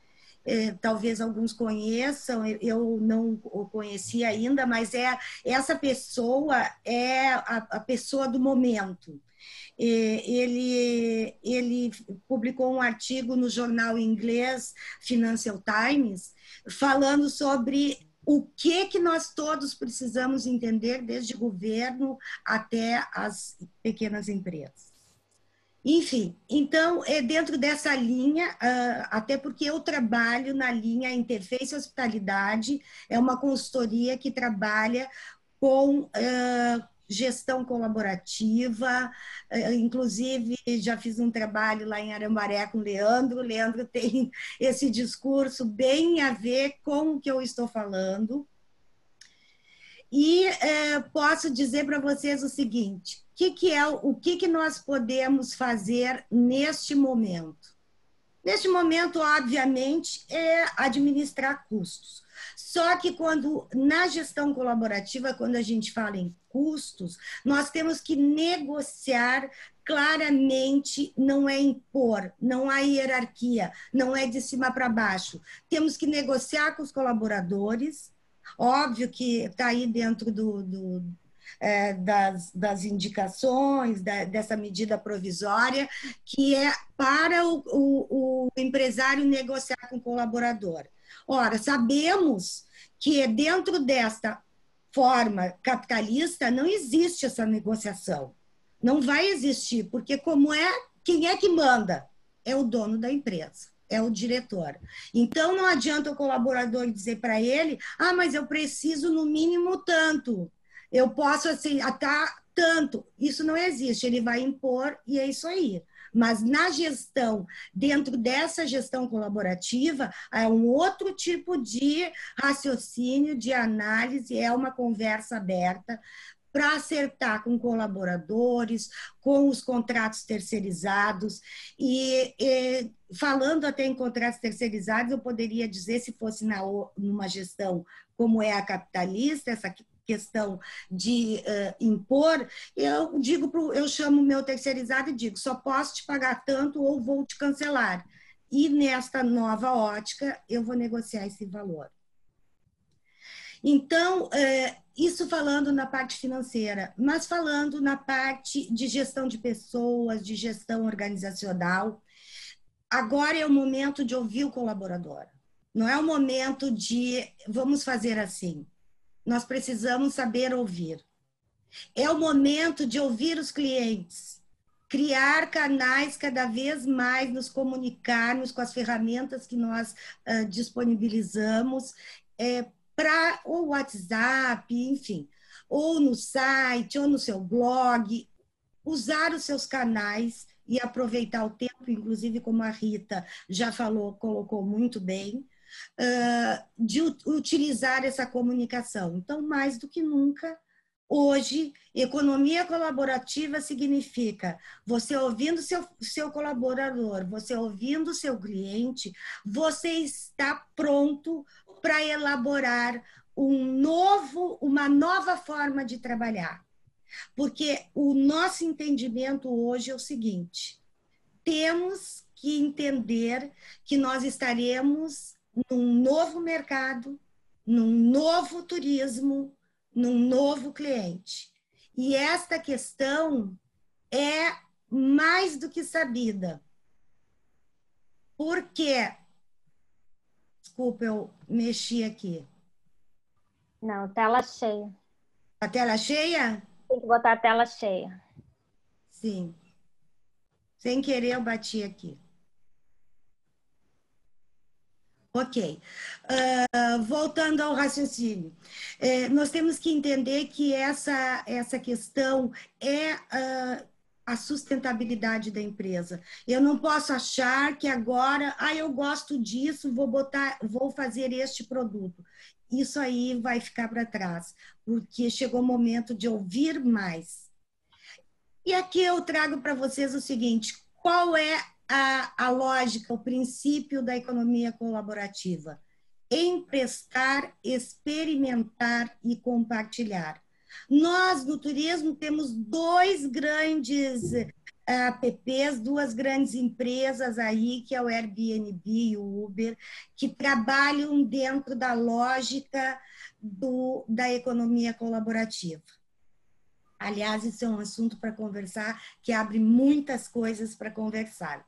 eh, talvez alguns conheçam, eu não o conheci ainda, mas é, essa pessoa é a, a pessoa do momento. Ele, ele publicou um artigo no jornal inglês Financial Times, falando sobre o que que nós todos precisamos entender, desde governo até as pequenas empresas. Enfim, então, é dentro dessa linha, até porque eu trabalho na linha Interface Hospitalidade, é uma consultoria que trabalha com gestão colaborativa, inclusive já fiz um trabalho lá em Arambaré com o Leandro, o Leandro tem esse discurso bem a ver com o que eu estou falando. E eh, posso dizer para vocês o seguinte, que que é, o que, que nós podemos fazer neste momento? Neste momento, obviamente, é administrar custos. Só que quando na gestão colaborativa, quando a gente fala em custos, nós temos que negociar claramente, não é impor, não há hierarquia, não é de cima para baixo. Temos que negociar com os colaboradores, óbvio que está aí dentro do, do, é, das, das indicações, da, dessa medida provisória, que é para o, o, o empresário negociar com o colaborador. Ora, sabemos que dentro desta forma capitalista não existe essa negociação. Não vai existir, porque como é, quem é que manda? É o dono da empresa, é o diretor. Então, não adianta o colaborador dizer para ele, ah, mas eu preciso no mínimo tanto, eu posso assim, até tanto. Isso não existe, ele vai impor e é isso aí. Mas na gestão, dentro dessa gestão colaborativa, é um outro tipo de raciocínio, de análise, é uma conversa aberta para acertar com colaboradores, com os contratos terceirizados e, e falando até em contratos terceirizados, eu poderia dizer, se fosse na, numa gestão como é a capitalista, essa questão de uh, impor, eu digo pro, eu chamo o meu terceirizado e digo, só posso te pagar tanto ou vou te cancelar. E nesta nova ótica, eu vou negociar esse valor. Então, uh, isso falando na parte financeira, mas falando na parte de gestão de pessoas, de gestão organizacional, agora é o momento de ouvir o colaborador. Não é o momento de vamos fazer assim. Nós precisamos saber ouvir. É o momento de ouvir os clientes, criar canais cada vez mais, nos comunicarmos com as ferramentas que nós uh, disponibilizamos, é, para o WhatsApp, enfim, ou no site, ou no seu blog, usar os seus canais e aproveitar o tempo, inclusive como a Rita já falou, colocou muito bem, Uh, de utilizar essa comunicação. Então, mais do que nunca, hoje, economia colaborativa significa você ouvindo seu, seu colaborador, você ouvindo seu cliente, você está pronto para elaborar um novo, uma nova forma de trabalhar. Porque o nosso entendimento hoje é o seguinte, temos que entender que nós estaremos num novo mercado, num novo turismo, num novo cliente. E esta questão é mais do que sabida. Por quê? Desculpa, eu mexi aqui. Não, tela cheia. A tela cheia? Tem que botar a tela cheia. Sim. Sem querer eu bati aqui. Ok. Uh, voltando ao raciocínio, eh, nós temos que entender que essa, essa questão é uh, a sustentabilidade da empresa. Eu não posso achar que agora, ah, eu gosto disso, vou botar, vou fazer este produto. Isso aí vai ficar para trás, porque chegou o momento de ouvir mais. E aqui eu trago para vocês o seguinte, qual é A, a lógica, o princípio da economia colaborativa. Emprestar, experimentar e compartilhar. Nós, no turismo, temos dois grandes apps, duas grandes empresas aí, que é o Airbnb e o Uber, que trabalham dentro da lógica do, da economia colaborativa. Aliás, isso é um assunto para conversar, que abre muitas coisas para conversar.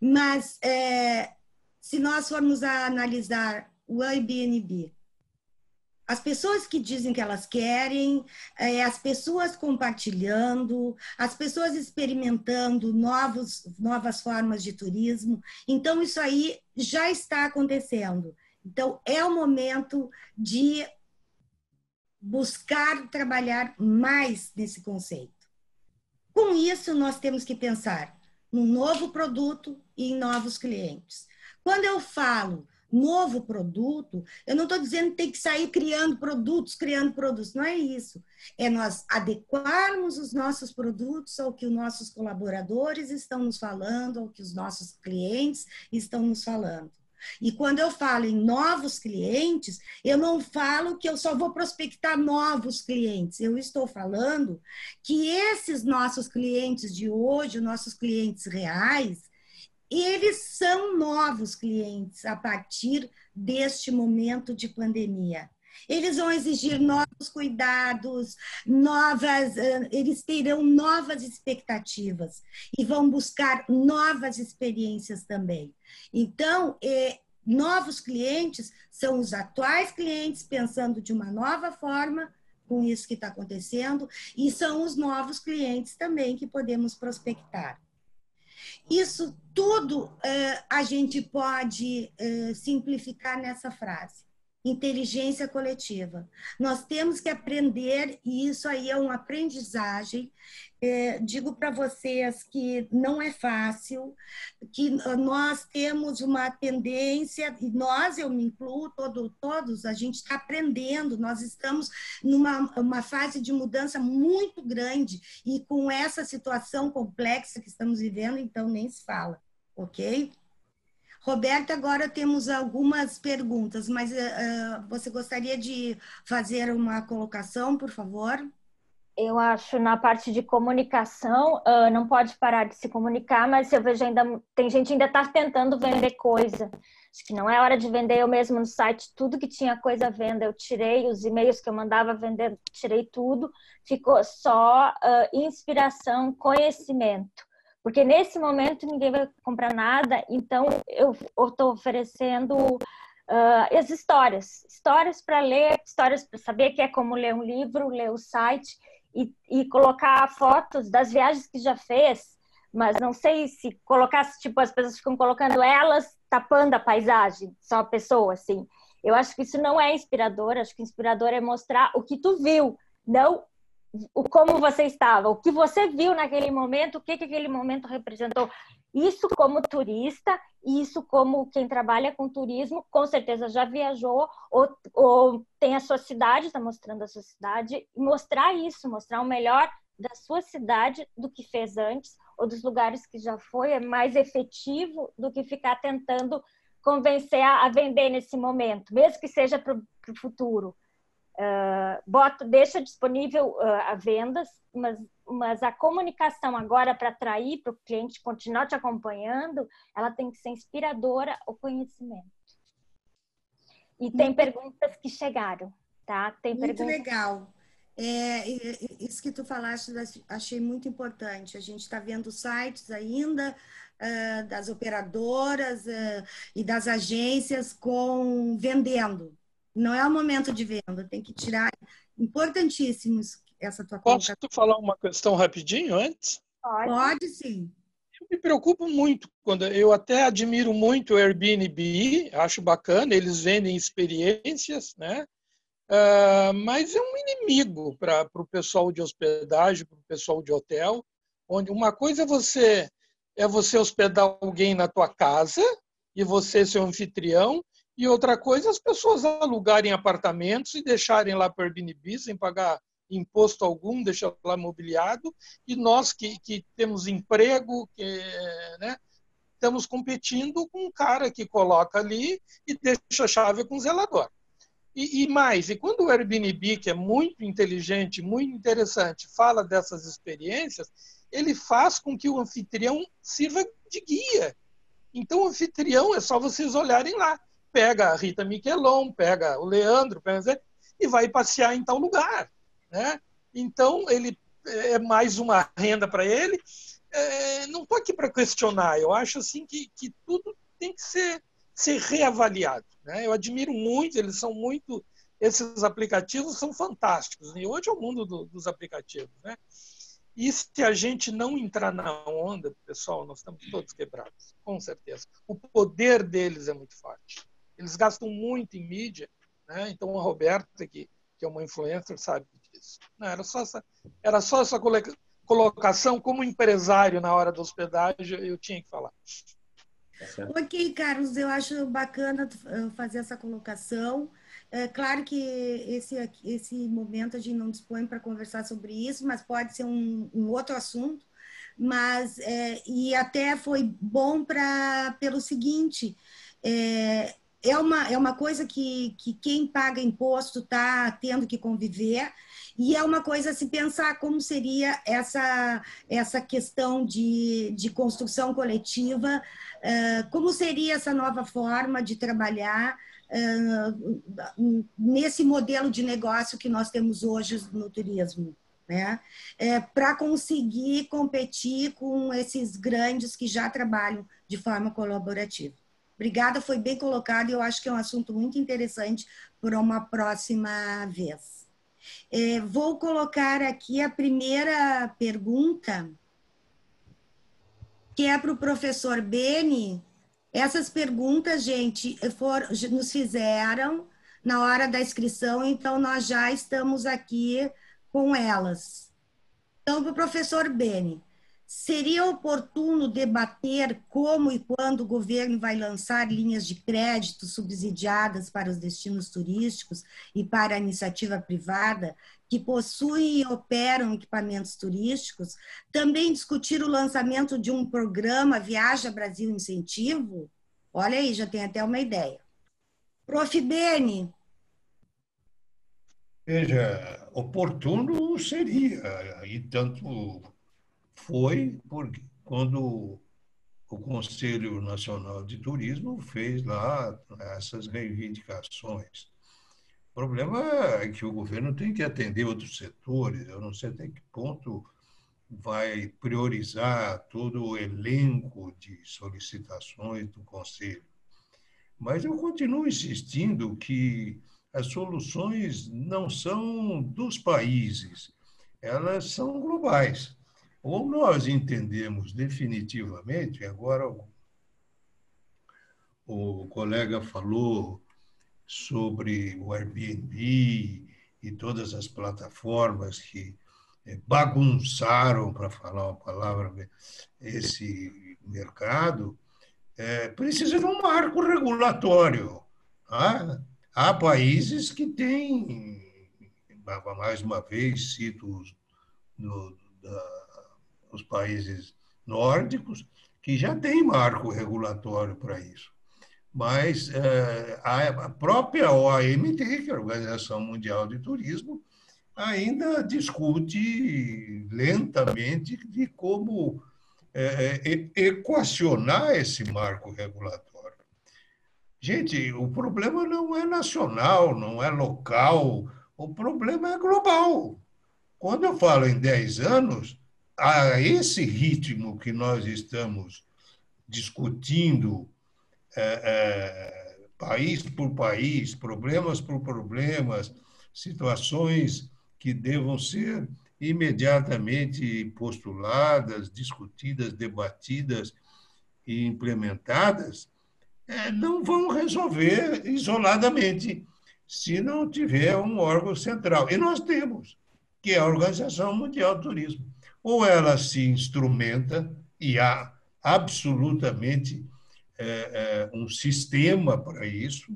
Mas, é, se nós formos a analisar o Airbnb, as pessoas que dizem que elas querem, é, as pessoas compartilhando, as pessoas experimentando novos, novas formas de turismo. Então, isso aí já está acontecendo. Então, é o momento de buscar trabalhar mais nesse conceito. Com isso, nós temos que pensar num novo produto e em novos clientes. Quando eu falo novo produto, eu não estou dizendo que tem que sair criando produtos, criando produtos, não é isso. É nós adequarmos os nossos produtos ao que os nossos colaboradores estão nos falando, ao que os nossos clientes estão nos falando. E quando eu falo em novos clientes, eu não falo que eu só vou prospectar novos clientes. Eu estou falando que esses nossos clientes de hoje, nossos clientes reais, eles são novos clientes a partir deste momento de pandemia. Eles vão exigir novos cuidados, novas, eles terão novas expectativas e vão buscar novas experiências também. Então, eh, novos clientes são os atuais clientes pensando de uma nova forma com isso que está acontecendo e são os novos clientes também que podemos prospectar. Isso tudo eh, a gente pode eh, simplificar nessa frase. Inteligência coletiva. Nós temos que aprender, e isso aí é uma aprendizagem. Eh, digo para vocês que não é fácil, que nós temos uma tendência, e nós, eu me incluo, todo, todos, a gente está aprendendo, nós estamos numa uma fase de mudança muito grande, e com essa situação complexa que estamos vivendo, então nem se fala, ok? Roberta, agora temos algumas perguntas, mas uh, você gostaria de fazer uma colocação, por favor? Eu acho, na parte de comunicação, uh, não pode parar de se comunicar, mas eu vejo ainda, tem gente que ainda está tentando vender coisa. Acho que não é hora de vender. Eu mesmo no site, tudo que tinha coisa à venda, eu tirei os e-mails que eu mandava vender, tirei tudo, ficou só uh, inspiração, conhecimento. Porque nesse momento ninguém vai comprar nada, então eu estou oferecendo uh, as histórias. Histórias para ler, histórias para saber, que é como ler um livro, ler o site e, e colocar fotos das viagens que já fez, mas não sei se colocasse, tipo, as pessoas ficam colocando elas, tapando a paisagem, só a pessoa, assim. Eu acho que isso não é inspirador, acho que inspirador é mostrar o que tu viu, não o como você estava, o que você viu naquele momento, o que, que aquele momento representou. Isso como turista, isso como quem trabalha com turismo, com certeza já viajou ou, ou tem a sua cidade, está mostrando a sua cidade. Mostrar isso, mostrar o melhor da sua cidade, do que fez antes ou dos lugares que já foi, é mais efetivo do que ficar tentando convencer a, a vender nesse momento, mesmo que seja para o futuro. Uh, bota, deixa disponível uh, a vendas, mas, mas a comunicação agora para atrair, para o cliente continuar te acompanhando, ela tem que ser inspiradora ao conhecimento. E tem muito perguntas que chegaram, tá? Tem muito perguntas... legal. É, isso que tu falaste, achei muito importante. A gente está vendo sites ainda uh, das operadoras uh, e das agências com vendendo. Não é o momento de venda, tem que tirar. Importantíssimo essa tua colocação. Posso falar uma questão rapidinho antes? Pode. Pode sim. Eu me preocupo muito, quando eu até admiro muito o Airbnb, acho bacana, eles vendem experiências, né? Uh, mas é um inimigo para o pessoal de hospedagem, para o pessoal de hotel, onde uma coisa é você, é você hospedar alguém na tua casa e você ser o anfitrião. E outra coisa, as pessoas alugarem apartamentos e deixarem lá para o Airbnb sem pagar imposto algum, deixar lá mobiliado. E nós que, que temos emprego, que, né, estamos competindo com um cara que coloca ali e deixa a chave com o zelador. E, e mais, e quando o Airbnb, que é muito inteligente, muito interessante, fala dessas experiências, ele faz com que o anfitrião sirva de guia. Então, o anfitrião é só vocês olharem lá. Pega a Rita Miquelon, pega o Leandro, pega, e vai passear em tal lugar, né? Então, ele é mais uma renda para ele. É, não estou aqui para questionar, eu acho assim que, que tudo tem que ser, ser reavaliado, né? Eu admiro muito, eles são muito... Esses aplicativos são fantásticos, e hoje é o mundo do, dos aplicativos, né? E se a gente não entrar na onda, pessoal, nós estamos todos quebrados, com certeza. O poder deles é muito forte. Eles gastam muito em mídia, né? Então a Roberta, que, que é uma influencer, sabe disso. Não, era só essa, era só essa colocação como empresário na hora da hospedagem, eu tinha que falar. Ok, Carlos, eu acho bacana fazer essa colocação. É claro que esse, esse momento a gente não dispõe para conversar sobre isso, mas pode ser um, um outro assunto. Mas, é, e até foi bom pra, pelo seguinte... É, É uma, é uma coisa que, que quem paga imposto está tendo que conviver, e é uma coisa a se pensar como seria essa, essa questão de, de construção coletiva, uh, como seria essa nova forma de trabalhar uh, nesse modelo de negócio que nós temos hoje no turismo, né? É, para conseguir competir com esses grandes que já trabalham de forma colaborativa. Obrigada, foi bem colocado, e eu acho que é um assunto muito interessante para uma próxima vez. É, vou colocar aqui a primeira pergunta. que é para o professor Beni. Essas perguntas, gente, for, nos fizeram na hora da inscrição, então nós já estamos aqui com elas. Então, para o professor Beni, seria oportuno debater como e quando o governo vai lançar linhas de crédito subsidiadas para os destinos turísticos e para a iniciativa privada que possuem e operam equipamentos turísticos, também discutir o lançamento de um programa Viaja Brasil Incentivo? Olha aí, já tem até uma ideia. professor Beni. Veja, oportuno seria, e tanto foi porque quando o Conselho Nacional de Turismo fez lá essas reivindicações. O problema é que o governo tem que atender outros setores. Eu não sei até que ponto vai priorizar todo o elenco de solicitações do Conselho. Mas eu continuo insistindo que as soluções não são dos países, elas são globais. Ou nós entendemos definitivamente, agora o, o colega falou sobre o Airbnb e todas as plataformas que bagunçaram, para falar uma palavra, esse mercado, é, precisa de um marco regulatório. Há, há países que têm, mais uma vez, cito os, no, da, os países nórdicos, que já têm marco regulatório para isso. Mas a própria O M T, que é a Organização Mundial de Turismo, ainda discute lentamente de como equacionar esse marco regulatório. Gente, o problema não é nacional, não é local, o problema é global. Quando eu falo em dez anos, a esse ritmo que nós estamos discutindo, É, é, país por país, problemas por problemas, situações que devam ser imediatamente postuladas, discutidas, debatidas e implementadas, é, não vão resolver isoladamente se não tiver um órgão central. E nós temos, que é a Organização Mundial do Turismo. Ou ela se instrumenta, e há absolutamente É, é, um sistema para isso,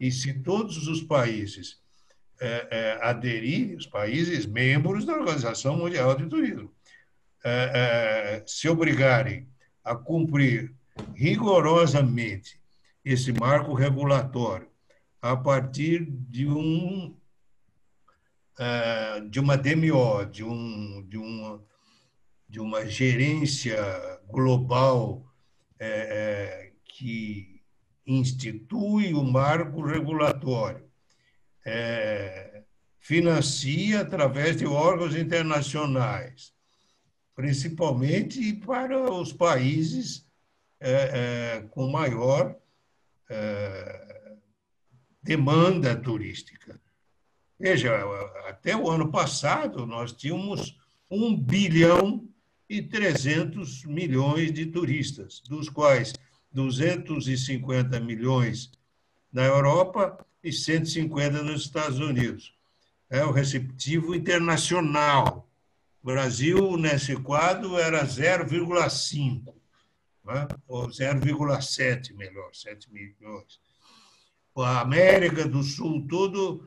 e se todos os países é, é, aderirem, os países membros da Organização Mundial de Turismo, é, é, se obrigarem a cumprir rigorosamente esse marco regulatório a partir de um é, de uma D M O, de um de uma de uma gerência global É, que institui o marco regulatório, é, financia através de órgãos internacionais, principalmente para os países é, é, com maior é, demanda turística. Veja, até o ano passado nós tínhamos um bilhão e trezentos milhões de turistas, dos quais duzentos e cinquenta milhões na Europa e cento e cinquenta nos Estados Unidos. É o receptivo internacional. O Brasil, nesse quadro, era zero vírgula cinco, né? Ou zero vírgula sete, melhor, sete milhões. A América do Sul todo,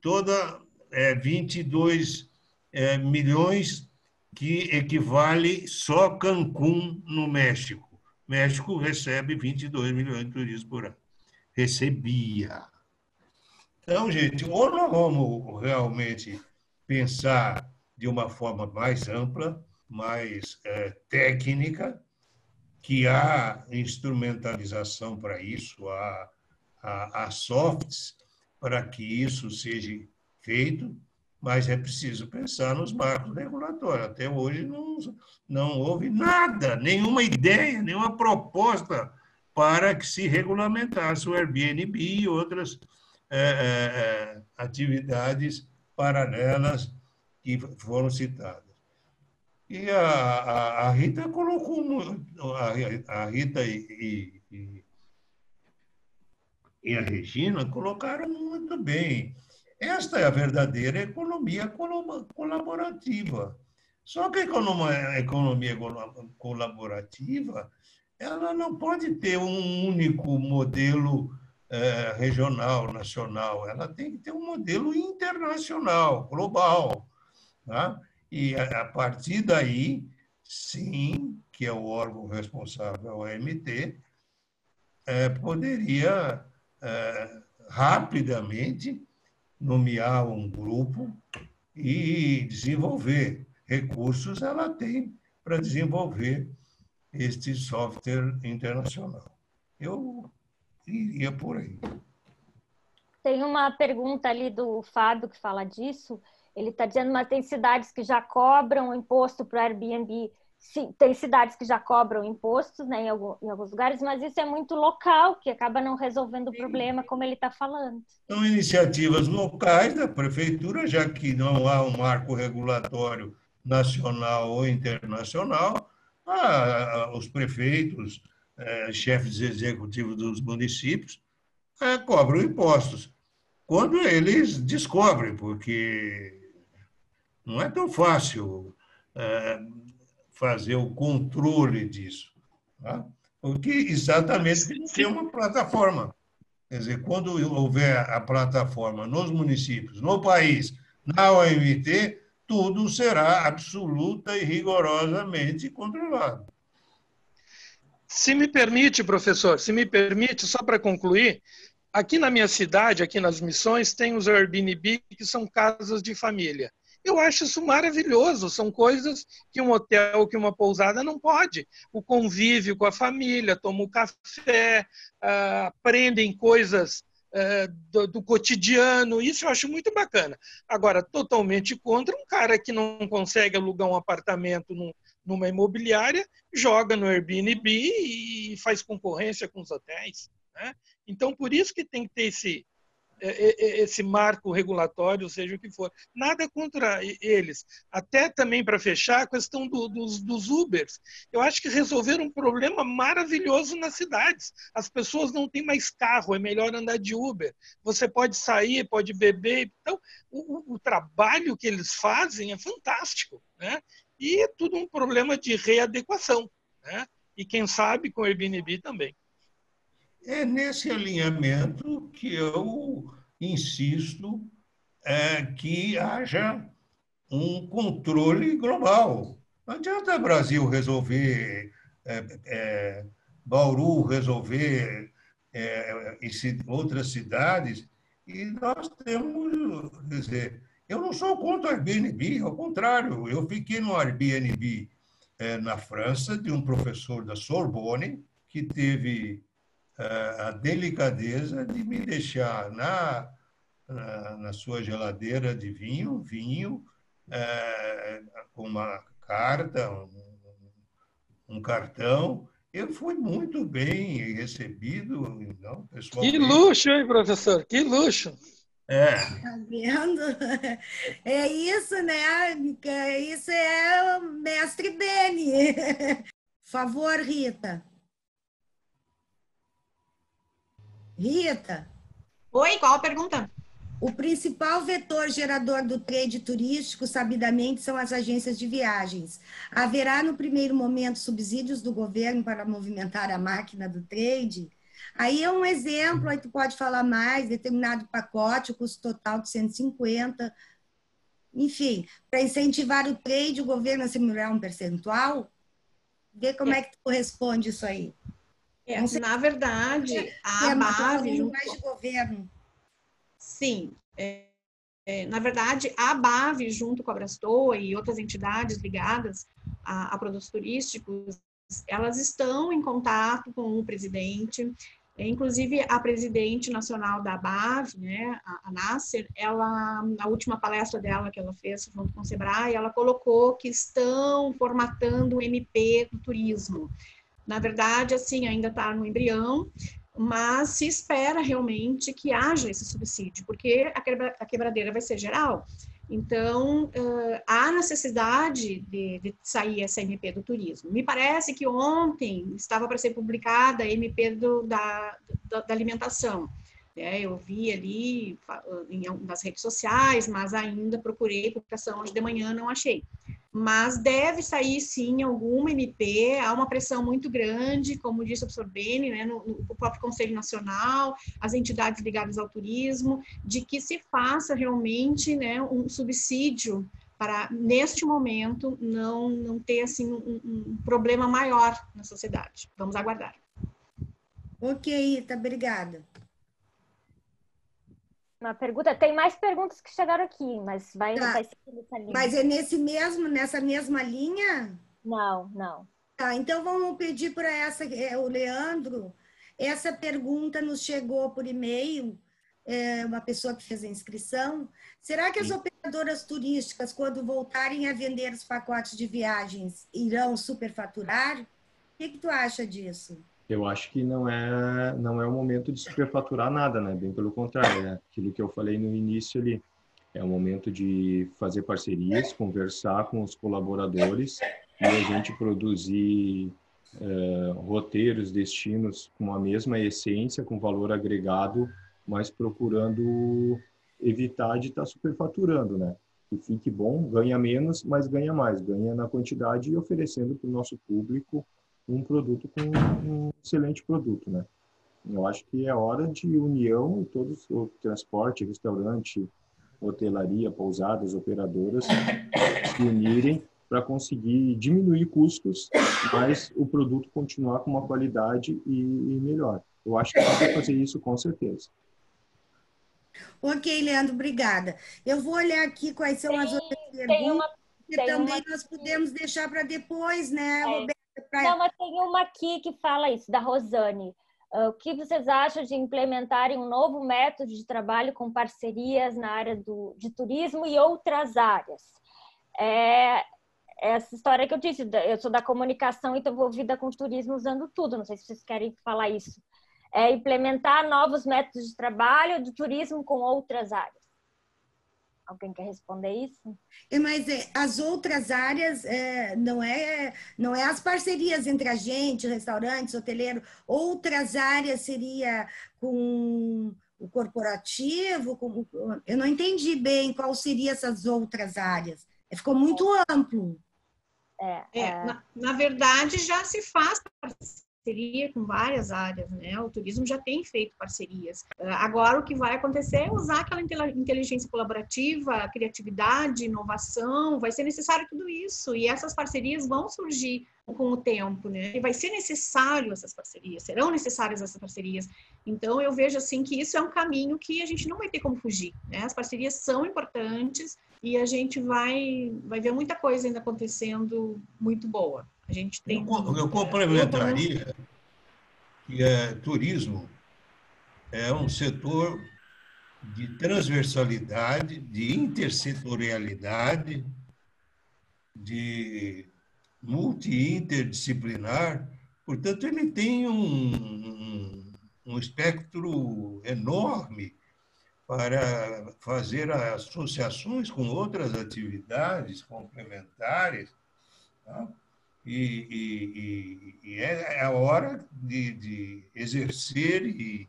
toda é, vinte e dois é, milhões, que equivale só Cancún, no México. O México recebe vinte e dois milhões de turistas por ano. Recebia. Então, gente, ou nós vamos realmente pensar de uma forma mais ampla, mais é, técnica, que há instrumentalização para isso, há, há, há softs para que isso seja feito, mas é preciso pensar nos marcos regulatórios. Até hoje não, não houve nada, nenhuma ideia, nenhuma proposta para que se regulamentasse o Airbnb e outras é, é, atividades paralelas que foram citadas. E a, a, a Rita colocou, a, a Rita e, e, e a Regina colocaram muito bem. Esta é a verdadeira economia colaborativa. Só que a economia colaborativa, ela não pode ter um único modelo eh, regional, nacional. Ela tem que ter um modelo internacional, global, tá? E a partir daí, sim, que é o órgão responsável, a O M T, eh, poderia eh, rapidamente nomear um grupo e desenvolver. Recursos ela tem para desenvolver este software internacional. Eu iria por aí. Tem uma pergunta ali do Fábio que fala disso. Ele está dizendo, mas tem cidades que já cobram imposto para o Airbnb. Sim, tem cidades que já cobram impostos, né, em, algum, em alguns lugares, mas isso é muito local, que acaba não resolvendo o problema, como ele está falando. São iniciativas locais da prefeitura, já que não há um marco regulatório nacional ou internacional. Ah, os prefeitos, eh, chefes executivos dos municípios, eh, cobram impostos. Quando eles descobrem, porque não é tão fácil eh, fazer o controle disso. Tá? Porque exatamente tem uma plataforma. Quer dizer, quando houver a plataforma nos municípios, no país, na O M T, tudo será absoluta e rigorosamente controlado. Se me permite, professor, se me permite, só para concluir, aqui na minha cidade, aqui nas Missões, tem os Airbnb, que são casas de família. Eu acho isso maravilhoso, são coisas que um hotel, que uma pousada não pode. O convívio com a família, toma um café, aprendem coisas... Do, do cotidiano, isso eu acho muito bacana. Agora, totalmente contra um cara que não consegue alugar um apartamento num, numa imobiliária, joga no Airbnb e faz concorrência com os hotéis, né? Então, por isso que tem que ter esse, esse marco regulatório, seja o que for. Nada contra eles. Até também, para fechar, a questão do, dos, dos Ubers. Eu acho que resolveram um problema maravilhoso nas cidades. As pessoas não têm mais carro, é melhor andar de Uber. Você pode sair, pode beber. Então, o, o trabalho que eles fazem é fantástico, né? E é tudo um problema de readequação, né? E quem sabe com o Airbnb também. É nesse alinhamento que eu insisto é, que haja um controle global. Não adianta o Brasil resolver, é, é, Bauru resolver, é, e outras cidades, e nós temos... Quer dizer, eu não sou contra o Airbnb, ao contrário, eu fiquei no Airbnb é, na França, de um professor da Sorbonne, que teve... a delicadeza de me deixar na, na, na sua geladeira de vinho, vinho, é, uma carta, um, um cartão. Eu fui muito bem recebido. Então, pessoal, que luxo, hein, professor? Que luxo! É. Tá vendo? É isso, né? Isso é o mestre Beni. Por favor, Rita. Rita. Oi, qual a pergunta? O principal vetor gerador do trade turístico, sabidamente, são as agências de viagens. Haverá, no primeiro momento, subsídios do governo para movimentar a máquina do trade? Aí é um exemplo, aí tu pode falar mais, determinado pacote, o custo total de cento e cinquenta. Enfim, para incentivar o trade, o governo assegurar um percentual? Vê como é, é que tu responde isso aí. É, na verdade, a Bave... Junto... Mais de governo. Sim. É, é, na verdade, a Bave, junto com a Abrastoa e outras entidades ligadas a, a produtos turísticos, elas estão em contato com o presidente. É, inclusive, a presidente nacional da Bave, né, a, a Nasser, ela, na última palestra dela que ela fez junto com o Sebrae, ela colocou que estão formatando o M P do turismo. Na verdade, assim, ainda está no embrião, mas se espera realmente que haja esse subsídio, porque a quebradeira vai ser geral. Então, uh, há necessidade de, de sair essa M P do turismo. Me parece que ontem estava para ser publicada a M P do, da, da, da alimentação. É, eu vi ali em, nas redes sociais, mas ainda procurei publicação hoje de manhã, não achei. Mas deve sair, sim, alguma M P, há uma pressão muito grande, como disse o professor Beni, né, no, no próprio Conselho Nacional, as entidades ligadas ao turismo, de que se faça realmente, né, um subsídio para, neste momento, não, não ter assim, um, um problema maior na sociedade. Vamos aguardar. Ok, Rita, obrigada. Uma pergunta, tem mais perguntas que chegaram aqui, mas vai, tá. vai ser nessa linha. Mas é nesse mesmo, nessa mesma linha? Não, não. Tá, então vamos pedir para essa, é, o Leandro, essa pergunta nos chegou por e-mail, é, uma pessoa que fez a inscrição. Será que as Sim. operadoras turísticas, quando voltarem a vender os pacotes de viagens, irão superfaturar? O que, que tu acha disso? Eu acho que não é, não é o momento de superfaturar nada, né? Bem pelo contrário, é aquilo que eu falei no início ali. É o momento de fazer parcerias, conversar com os colaboradores e a gente produzir uh, roteiros, destinos com a mesma essência, com valor agregado, mas procurando evitar de estar superfaturando, né? Que fique bom, ganha menos, mas ganha mais. Ganha na quantidade e oferecendo para o nosso público um produto com um excelente produto, né? Eu acho que é hora de união, todos o transporte, restaurante, hotelaria, pousadas, operadoras se unirem para conseguir diminuir custos, mas o produto continuar com uma qualidade e, e melhor. Eu acho que dá para fazer isso com certeza. Ok, Leandro, obrigada. Eu vou olhar aqui quais são tem, as outras perguntas que também uma... nós podemos deixar para depois, né, é. Roberta? Não, mas tem uma aqui que fala isso, da Rosane. O que vocês acham de implementarem um novo método de trabalho com parcerias na área do, de turismo e outras áreas? É essa história que eu disse, eu sou da comunicação e estou envolvida com o turismo usando tudo, não sei se vocês querem falar isso. É implementar novos métodos de trabalho do turismo com outras áreas. Alguém quer responder isso? Mas é, as outras áreas, é, não, é, não é as parcerias entre a gente, restaurantes, hoteleiro, outras áreas seria com o corporativo, com, eu não entendi bem qual seria essas outras áreas, ficou muito é. amplo. É, é. É, na, na verdade já se faz parceria com várias áreas, né? O turismo já tem feito parcerias. Agora o que vai acontecer é usar aquela inteligência colaborativa, criatividade, inovação, vai ser necessário tudo isso e essas parcerias vão surgir com o tempo, né? E vai ser necessário essas parcerias, serão necessárias essas parcerias. Então eu vejo assim que isso é um caminho que a gente não vai ter como fugir, né? As parcerias são importantes e a gente vai vai ver muita coisa ainda acontecendo muito boa. A gente tem... eu, eu complementaria que é, turismo é um setor de transversalidade, de intersetorialidade, de multi-interdisciplinar, portanto, ele tem um, um, um espectro enorme para fazer associações com outras atividades complementares, tá? E, e, e é a hora de, de exercer e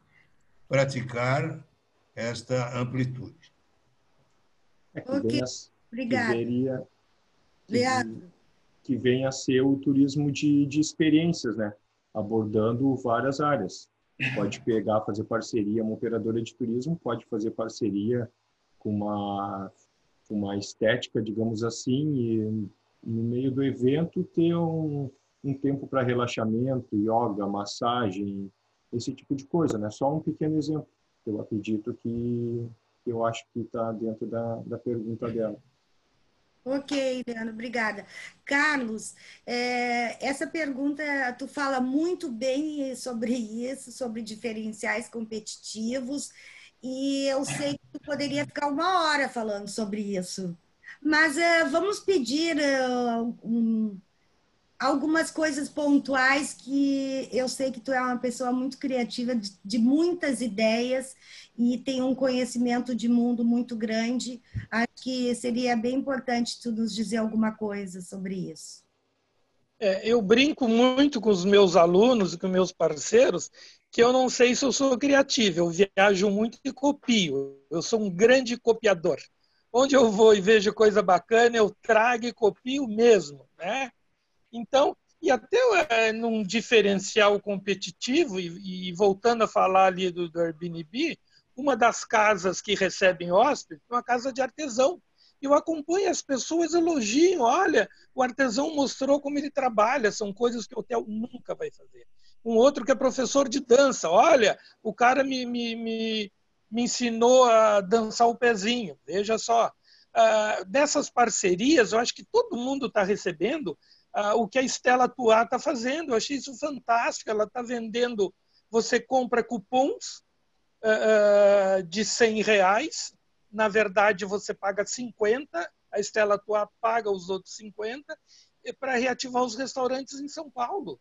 praticar esta amplitude. É que okay. venha, Obrigada. Que, veria, que, que venha a ser o turismo de, de experiências, né? Abordando várias áreas. Pode pegar, fazer parceria, uma operadora de turismo pode fazer parceria com uma, uma estética, digamos assim, e no meio do evento, ter um, um tempo para relaxamento, yoga, massagem, esse tipo de coisa, né? Só um pequeno exemplo. Eu acredito que, eu acho que está dentro da, da pergunta dela. Ok, Leandro, obrigada. Carlos, é, essa pergunta, tu fala muito bem sobre isso, sobre diferenciais competitivos, e eu sei que tu poderia ficar uma hora falando sobre isso. Mas uh, vamos pedir uh, um, algumas coisas pontuais que eu sei que tu é uma pessoa muito criativa, de, de muitas ideias e tem um conhecimento de mundo muito grande. Acho que seria bem importante tu nos dizer alguma coisa sobre isso. É, eu brinco muito com os meus alunos e com meus parceiros que eu não sei se eu sou criativo, eu viajo muito e copio. Eu sou um grande copiador. Onde eu vou e vejo coisa bacana, eu trago e copio mesmo, né? Então, e até é, num diferencial competitivo, e, e voltando a falar ali do, do Airbnb, uma das casas que recebem hóspedes é uma casa de artesão. Eu acompanho as pessoas, elogiam, olha, o artesão mostrou como ele trabalha, são coisas que o hotel nunca vai fazer. Um outro que é professor de dança, olha, o cara me, me, me, me ensinou a dançar o pezinho, veja só. Ah, dessas parcerias, eu acho que todo mundo está recebendo Uh, o que a Estela Tuá está fazendo. Eu achei isso fantástico. Ela está vendendo, você compra cupons uh, uh, de cem reais, na verdade você paga cinquenta, a Estela Tuá paga os outros cinquenta, para reativar os restaurantes em São Paulo.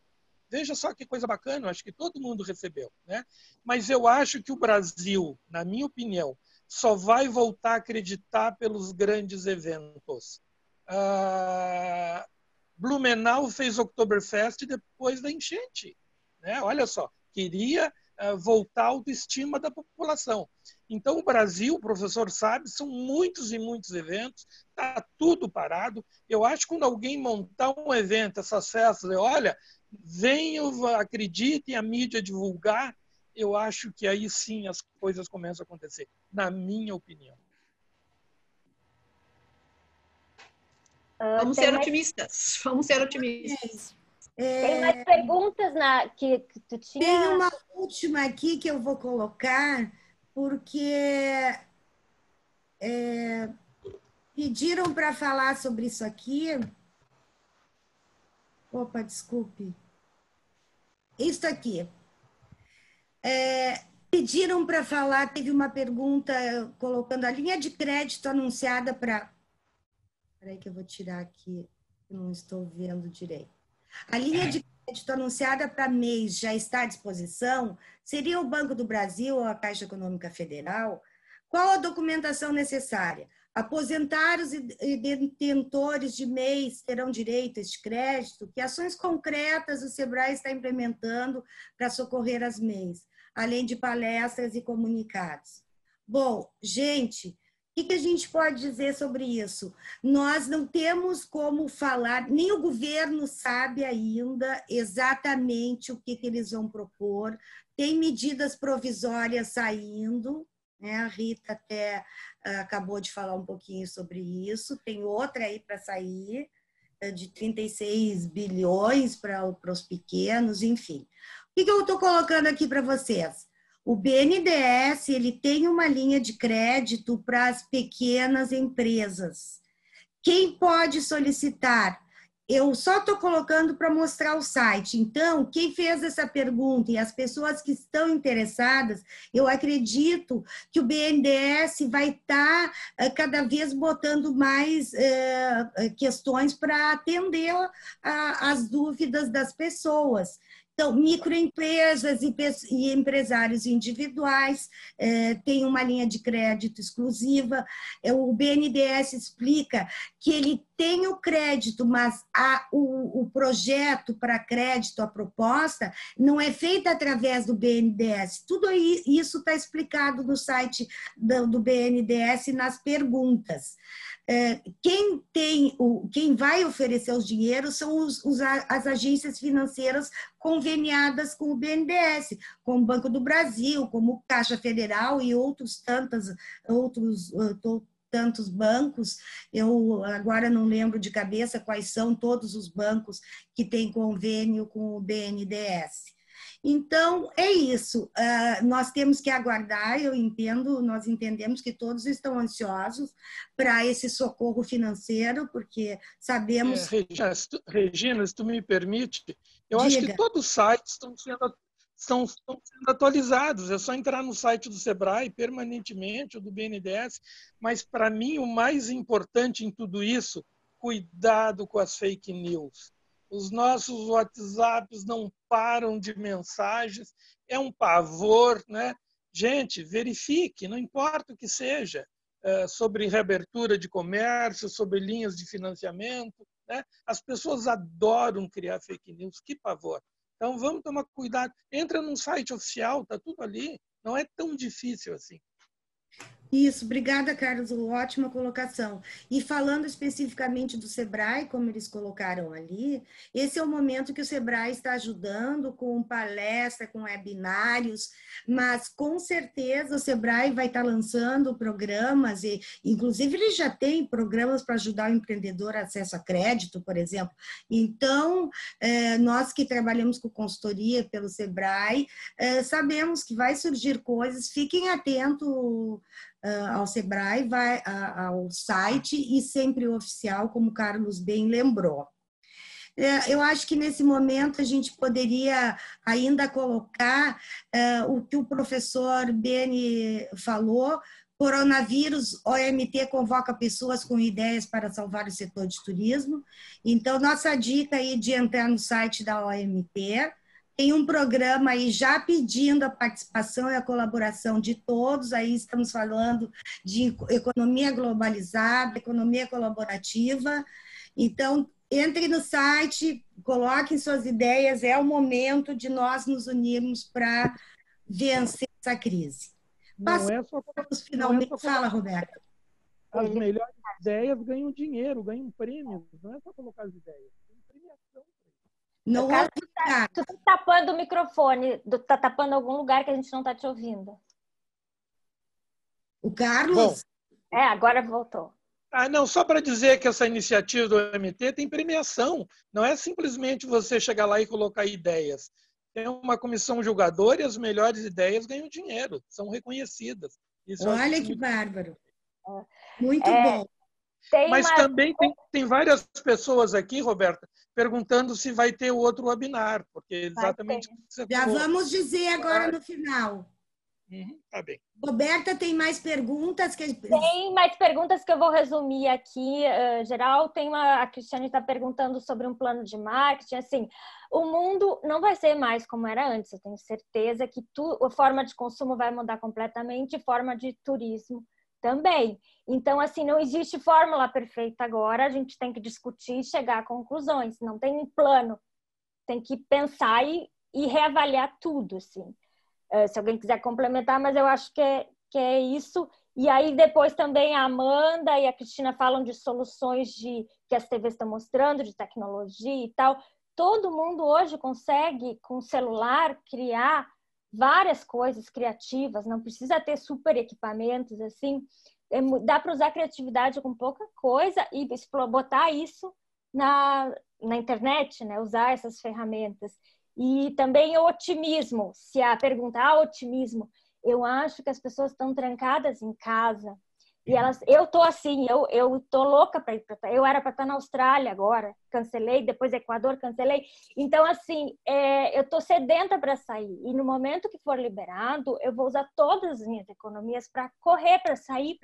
Veja só que coisa bacana, eu acho que todo mundo recebeu, né? Mas eu acho que o Brasil, na minha opinião, só vai voltar a acreditar pelos grandes eventos. Uh, Blumenau fez Oktoberfest depois da enchente, né? Olha só, queria uh, voltar a autoestima da população. Então, o Brasil, o professor sabe, são muitos e muitos eventos, está tudo parado. Eu acho que quando alguém montar um evento, essas festas, olha, venham, acreditem, a mídia divulgar, eu acho que aí sim as coisas começam a acontecer, na minha opinião. Vamos ser, mais... otimistas. Vamos ser otimistas. É... Tem mais perguntas na... que, que tu tinha? Tem uma última aqui que eu vou colocar, porque é... pediram para falar sobre isso aqui. Opa, desculpe. Isso aqui. É... Pediram para falar, teve uma pergunta colocando a linha de crédito anunciada para... Espera aí que eu vou tirar aqui, não estou vendo direito. A linha de crédito anunciada para M E Is já está à disposição? Seria o Banco do Brasil ou a Caixa Econômica Federal? Qual a documentação necessária? Aposentados e detentores de M E Is terão direito a este crédito? Que ações concretas o Sebrae está implementando para socorrer as M E Is, além de palestras e comunicados? Bom, gente... O que a gente pode dizer sobre isso? Nós não temos como falar, nem o governo sabe ainda exatamente o que, que eles vão propor. Tem medidas provisórias saindo, né? A Rita até uh, acabou de falar um pouquinho sobre isso. Tem outra aí para sair, uh, de trinta e seis bilhões para os pequenos, enfim. O que, que eu estou colocando aqui para vocês? O B N D E S, ele tem uma linha de crédito para as pequenas empresas. Quem pode solicitar? Eu só estou colocando para mostrar o site. Então, quem fez essa pergunta e as pessoas que estão interessadas, eu acredito que o B N D E S vai estar tá cada vez botando mais é, questões para atender às dúvidas das pessoas. Então, microempresas e, e empresários individuais eh, têm uma linha de crédito exclusiva. O B N D E S explica que ele tem o crédito, mas a, o, o projeto para crédito, a proposta, não é feita através do B N D E S. Tudo isso está explicado no site do, do B N D E S nas perguntas. Eh, quem, tem o, quem vai oferecer os dinheiros são os, os, as agências financeiras conveniadas com o B N D E S, com o Banco do Brasil, como Caixa Federal e outros tantos, outros, tantos bancos. Eu agora não lembro de cabeça quais são todos os bancos que têm convênio com o B N D E S. Então, é isso. Uh, nós temos que aguardar, eu entendo, nós entendemos que todos estão ansiosos para esse socorro financeiro, porque sabemos... É, Regina, se tu, Regina, se tu me permite, eu Diga. acho que todos os sites estão sendo, estão, estão sendo atualizados. É só entrar no site do Sebrae permanentemente, ou do B N D E S, mas para mim o mais importante em tudo isso, cuidado com as fake news. os nossos WhatsApps não param de mensagens, é um pavor, né? Gente, verifique, não importa o que seja, sobre reabertura de comércio, sobre linhas de financiamento, né? As pessoas adoram criar fake news, que pavor. Então, vamos tomar cuidado. Entra num site oficial, está tudo ali. Não é tão difícil assim. Isso, obrigada, Carlos. Ótima colocação. E falando especificamente do Sebrae, como eles colocaram ali, esse é o momento que o Sebrae está ajudando com palestra, com webinários, mas com certeza o Sebrae vai estar lançando programas, e inclusive ele já tem programas para ajudar o empreendedor a acesso a crédito, por exemplo. Então, nós que trabalhamos com consultoria pelo Sebrae, sabemos que vai surgir coisas, fiquem atentos Uh, ao Sebrae, vai uh, ao site e sempre oficial, como o Carlos bem lembrou. Uh, eu acho que nesse momento a gente poderia ainda colocar uh, o que o professor Beni falou, coronavírus, O M T convoca pessoas com ideias para salvar o setor de turismo. Então, nossa dica aí de entrar no site da O M T. Tem um programa aí já pedindo a participação e a colaboração de todos. Aí estamos falando de economia globalizada, economia colaborativa. Então, entre no site, coloquem suas ideias. É o momento de nós nos unirmos para vencer essa crise. Passamos, não é só, finalmente. Não é só, fala, Roberta. As melhores ideias ganham dinheiro, ganham prêmios. Não é só colocar as ideias. Não, Carlos, tu tá, tu tá tapando o microfone, tu tá tapando algum lugar que a gente não tá te ouvindo. O Carlos? Bom, é, agora voltou. Ah, não, só para dizer que essa iniciativa do O M T tem premiação. Não é simplesmente você chegar lá e colocar ideias. Tem uma comissão julgadora e as melhores ideias ganham dinheiro, são reconhecidas. Isso. Olha que muito... bárbaro. Muito é... bom. Tem Mas uma... também tem, tem várias pessoas aqui, Roberta, perguntando se vai ter o outro webinar, porque exatamente... Você Já falou. Vamos dizer agora no final. Uhum, tá bem. Roberta, tem mais perguntas? Que... Tem mais perguntas que eu vou resumir aqui, uh, geral. Tem uma, a Cristiane está perguntando sobre um plano de marketing, assim, o mundo não vai ser mais como era antes, eu tenho certeza que tu, a forma de consumo vai mudar completamente, a forma de turismo também. Então, assim, não existe fórmula perfeita agora, a gente tem que discutir e chegar a conclusões, não tem um plano, tem que pensar e, e reavaliar tudo, assim. Uh, se alguém quiser complementar, mas eu acho que é, que é isso. E aí depois também a Amanda e a Cristina falam de soluções de, que as T Vs estão mostrando, de tecnologia e tal. Todo mundo hoje consegue, com o celular, criar várias coisas criativas, não precisa ter super equipamentos, assim, dá para usar criatividade com pouca coisa e botar isso na, na internet, né? Usar essas ferramentas. E também o otimismo, se a pergunta, ah, otimismo, eu acho que as pessoas estão trancadas em casa, e elas, eu tô assim, eu, eu tô louca para ir, pra, eu era para estar na Austrália agora, cancelei, depois Equador, cancelei, então assim, é, eu tô sedenta para sair, e no momento que for liberado, eu vou usar todas as minhas economias para correr, para sair,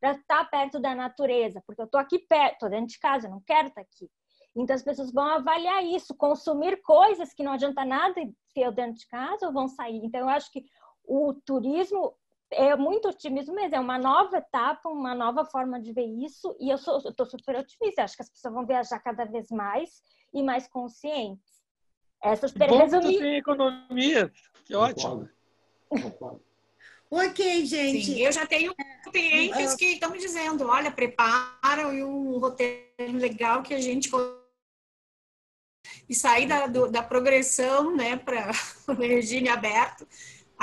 para estar perto da natureza, porque eu tô aqui perto, tô dentro de casa, eu não quero estar aqui, então as pessoas vão avaliar isso, consumir coisas que não adianta nada se eu dentro de casa ou vão sair, então eu acho que o turismo é muito otimismo mesmo, é uma nova etapa, uma nova forma de ver isso, e eu estou super otimista, acho que as pessoas vão viajar cada vez mais e mais conscientes. Essas perguntas... Bom que tu tem economia, que ótimo. Ok, gente. Sim, eu já tenho clientes que estão me dizendo, olha, preparam e um roteiro legal que a gente... E sair da, do, da progressão, né, para o Regina aberto,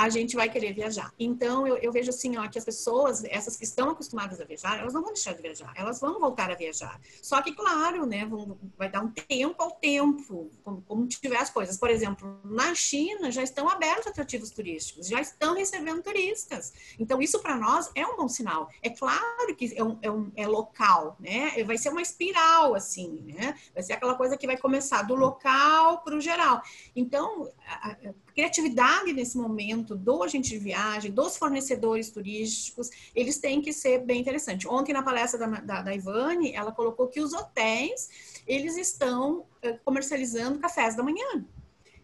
a gente vai querer viajar. Então, eu, eu vejo assim, ó, que as pessoas, essas que estão acostumadas a viajar, elas não vão deixar de viajar, elas vão voltar a viajar. Só que, claro, né, vão, vai dar um tempo ao tempo, como, como tiver as coisas. Por exemplo, na China já estão abertos atrativos turísticos, já estão recebendo turistas. Então, isso para nós é um bom sinal. É claro que é, um, é, um, é local, né? Vai ser uma espiral, assim, né? Vai ser aquela coisa que vai começar do local para o geral. Então, a, a criatividade nesse momento do agente de viagem, dos fornecedores turísticos, eles têm que ser bem interessantes. Ontem, na palestra da, da, da Ivani, ela colocou que os hotéis eles estão comercializando cafés da manhã.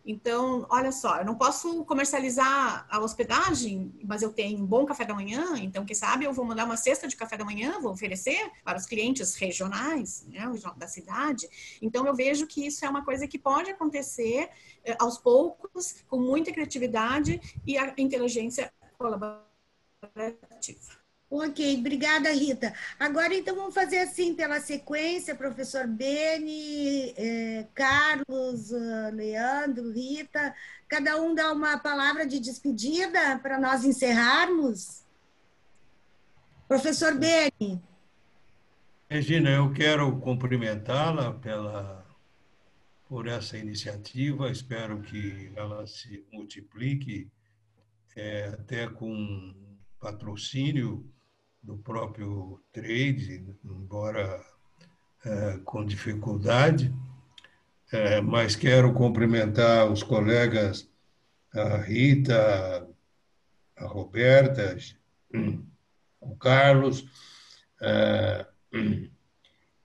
Então, olha só, eu não posso comercializar a hospedagem, mas eu tenho um bom café da manhã, então, quem sabe, eu vou mandar uma cesta de café da manhã, vou oferecer para os clientes regionais, né, da cidade. Então, eu vejo que isso é uma coisa que pode acontecer eh, aos poucos, com muita criatividade e a inteligência colaborativa. Ok, obrigada, Rita. Agora, então, vamos fazer assim, pela sequência, professor Beni, eh, Carlos, Leandro, Rita, cada um dá uma palavra de despedida para nós encerrarmos. Professor Beni. Regina, eu quero cumprimentá-la pela, por essa iniciativa, espero que ela se multiplique eh, até com patrocínio do próprio trade, embora é, com dificuldade, é, mas quero cumprimentar os colegas, a Rita, a Roberta, o Carlos, é,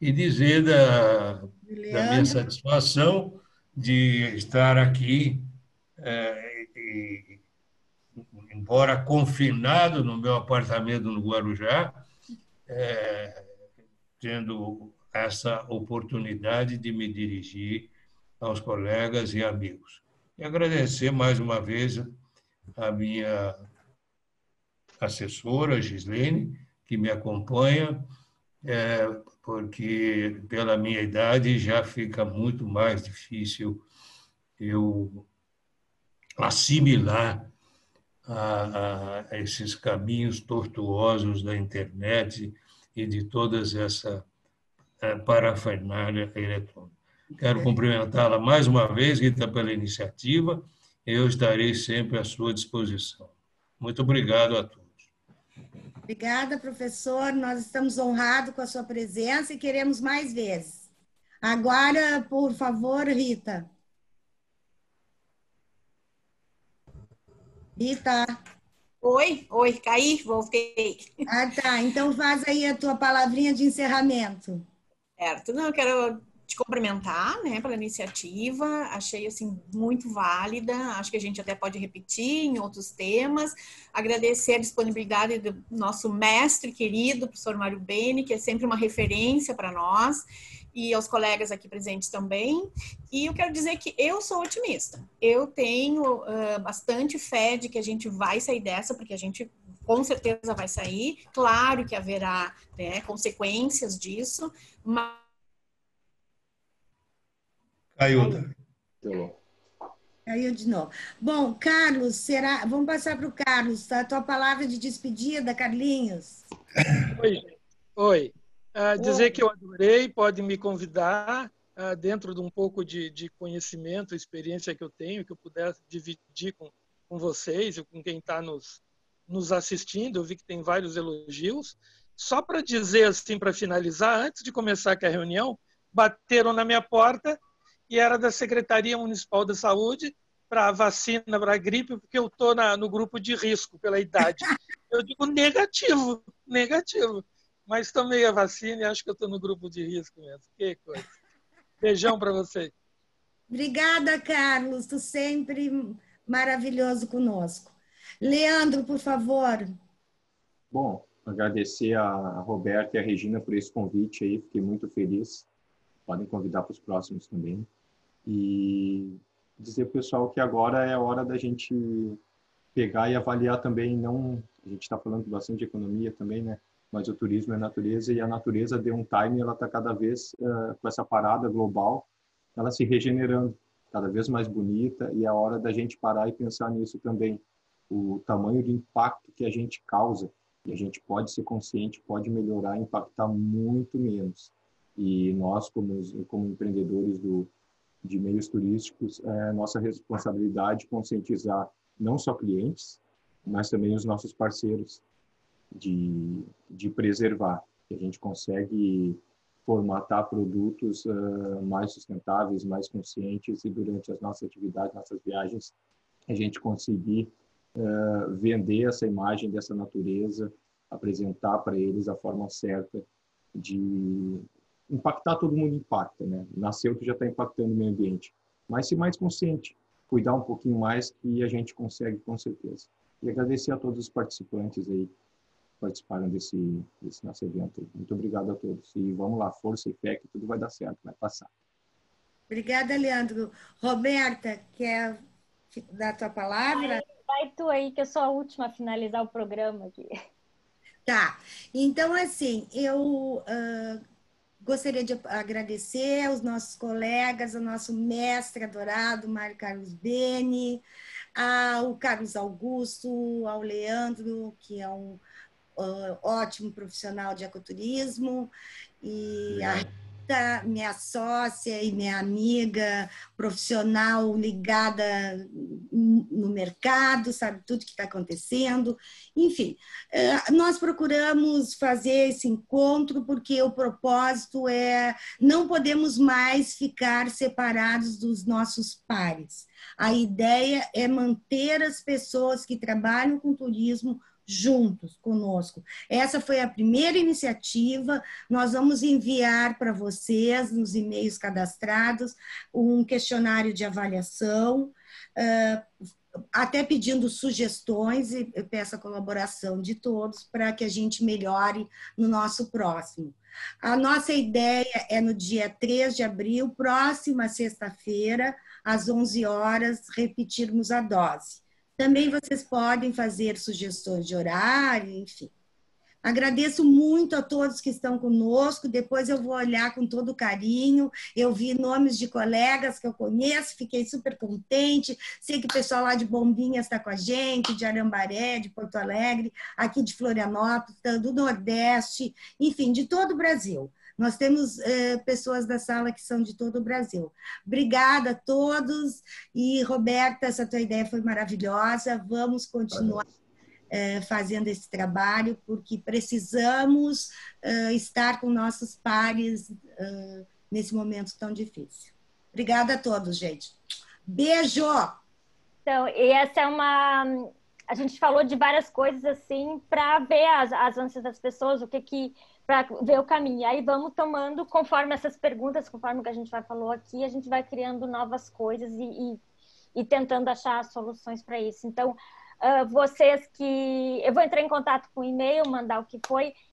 e dizer da, da minha satisfação de estar aqui é, e, embora confinado no meu apartamento no Guarujá, é, tendo essa oportunidade de me dirigir aos colegas e amigos. E agradecer mais uma vez a minha assessora, Gislene, que me acompanha, é, porque pela minha idade já fica muito mais difícil eu assimilar A, a esses caminhos tortuosos da internet e de todas essa parafernália eletrônica. Quero cumprimentá-la mais uma vez, Rita, pela iniciativa. Eu estarei sempre à sua disposição. Muito obrigado a todos. Obrigada, professor. Nós estamos honrados com a sua presença e queremos mais vezes. Agora, por favor, Rita. Rita. Oi, oi, caí, voltei. Ah, tá. Então faz aí a tua palavrinha de encerramento. Certo. Não, eu quero te cumprimentar, né, pela iniciativa. Achei, assim, muito válida. Acho que a gente até pode repetir em outros temas. Agradecer a disponibilidade do nosso mestre querido, professor Mário Beni, que é sempre uma referência para nós. E aos colegas aqui presentes também. E eu quero dizer que eu sou otimista. Eu tenho uh, bastante fé de que a gente vai sair dessa, porque a gente com certeza vai sair. Claro que haverá, né, consequências disso, mas... Caiu, tá? Caiu de novo. Bom, Carlos, será... Vamos passar para o Carlos, tá? A tua palavra de despedida, Carlinhos. Oi, oi. Uh, dizer que eu adorei, pode me convidar, uh, dentro de um pouco de, de conhecimento, experiência que eu tenho, que eu puder dividir com, com vocês e com quem está nos, nos assistindo. Eu vi que tem vários elogios. Só para dizer, assim, para finalizar, antes de começar aqui a reunião, bateram na minha porta e era da Secretaria Municipal da Saúde para a vacina, para a gripe, porque eu estou no grupo de risco pela idade. Eu digo negativo, negativo. Mas tomei a vacina e acho que eu estou no grupo de risco mesmo. Que coisa. Beijão para vocês. Obrigada, Carlos. Tu sempre maravilhoso conosco. Leandro, por favor. Bom, agradecer a Roberta e a Regina por esse convite aí. Fiquei muito feliz. Podem convidar para os próximos também. E dizer para o pessoal que agora é a hora da gente pegar e avaliar também. Não, a gente está falando bastante de economia também, né? Mas o turismo é natureza e a natureza deu um time, ela está cada vez, uh, com essa parada global, ela se regenerando, cada vez mais bonita, e é a hora da gente parar e pensar nisso também. O tamanho de impacto que a gente causa, e a gente pode ser consciente, pode melhorar, impactar muito menos. E nós, como, como empreendedores do, de meios turísticos, é nossa responsabilidade conscientizar não só clientes, mas também os nossos parceiros, De, de preservar. A gente consegue formatar produtos uh, mais sustentáveis, mais conscientes, e durante as nossas atividades, nossas viagens, a gente conseguir uh, vender essa imagem dessa natureza, apresentar para eles a forma certa de, impactar todo mundo impacta, né? Nasceu, tu já está impactando o meio ambiente. Mas ser mais consciente, cuidar um pouquinho mais, que a gente consegue com certeza. E agradecer a todos os participantes aí que participaram desse, desse nosso evento. Muito obrigado a todos. E vamos lá, força e fé que tudo vai dar certo, vai passar. Obrigada, Leandro. Roberta, quer dar a tua palavra? Vai, vai tu aí, que eu sou a última a finalizar o programa aqui. Tá. Então, assim, eu... Uh... Gostaria de agradecer aos nossos colegas, ao nosso mestre adorado, Mário Carlos Beni, ao Carlos Augusto, ao Leandro, que é um uh, ótimo profissional de ecoturismo, e a Rita, minha sócia e minha amiga profissional ligada no mercado, sabe tudo que está acontecendo. Enfim, nós procuramos fazer esse encontro porque o propósito é não podemos mais ficar separados dos nossos pares. A ideia é manter as pessoas que trabalham com turismo juntos conosco. Essa foi a primeira iniciativa. Nós vamos enviar para vocês, nos e-mails cadastrados, um questionário de avaliação, uh, até pedindo sugestões, e eu peço a colaboração de todos para que a gente melhore no nosso próximo. A nossa ideia é no dia três de abril, próxima sexta-feira, às onze horas, repetirmos a dose. Também vocês podem fazer sugestões de horário, enfim. Agradeço muito a todos que estão conosco, depois eu vou olhar com todo carinho, eu vi nomes de colegas que eu conheço, fiquei super contente, sei que o pessoal lá de Bombinhas está com a gente, de Arambaré, de Porto Alegre, aqui de Florianópolis, do Nordeste, enfim, de todo o Brasil. Nós temos eh, pessoas da sala que são de todo o Brasil. Obrigada a todos e, Roberta, essa tua ideia foi maravilhosa, vamos continuar eh, fazendo esse trabalho, porque precisamos eh, estar com nossos pares eh, nesse momento tão difícil. Obrigada a todos, gente. Beijo! Então, e essa é uma... A gente falou de várias coisas, assim, para ver as, as ânsias das pessoas, o que que... para ver o caminho. Aí vamos tomando, conforme essas perguntas, conforme o que a gente vai falou aqui, a gente vai criando novas coisas e, e, e tentando achar soluções para isso. Então, uh, vocês que... Eu vou entrar em contato com o e-mail, mandar o que foi,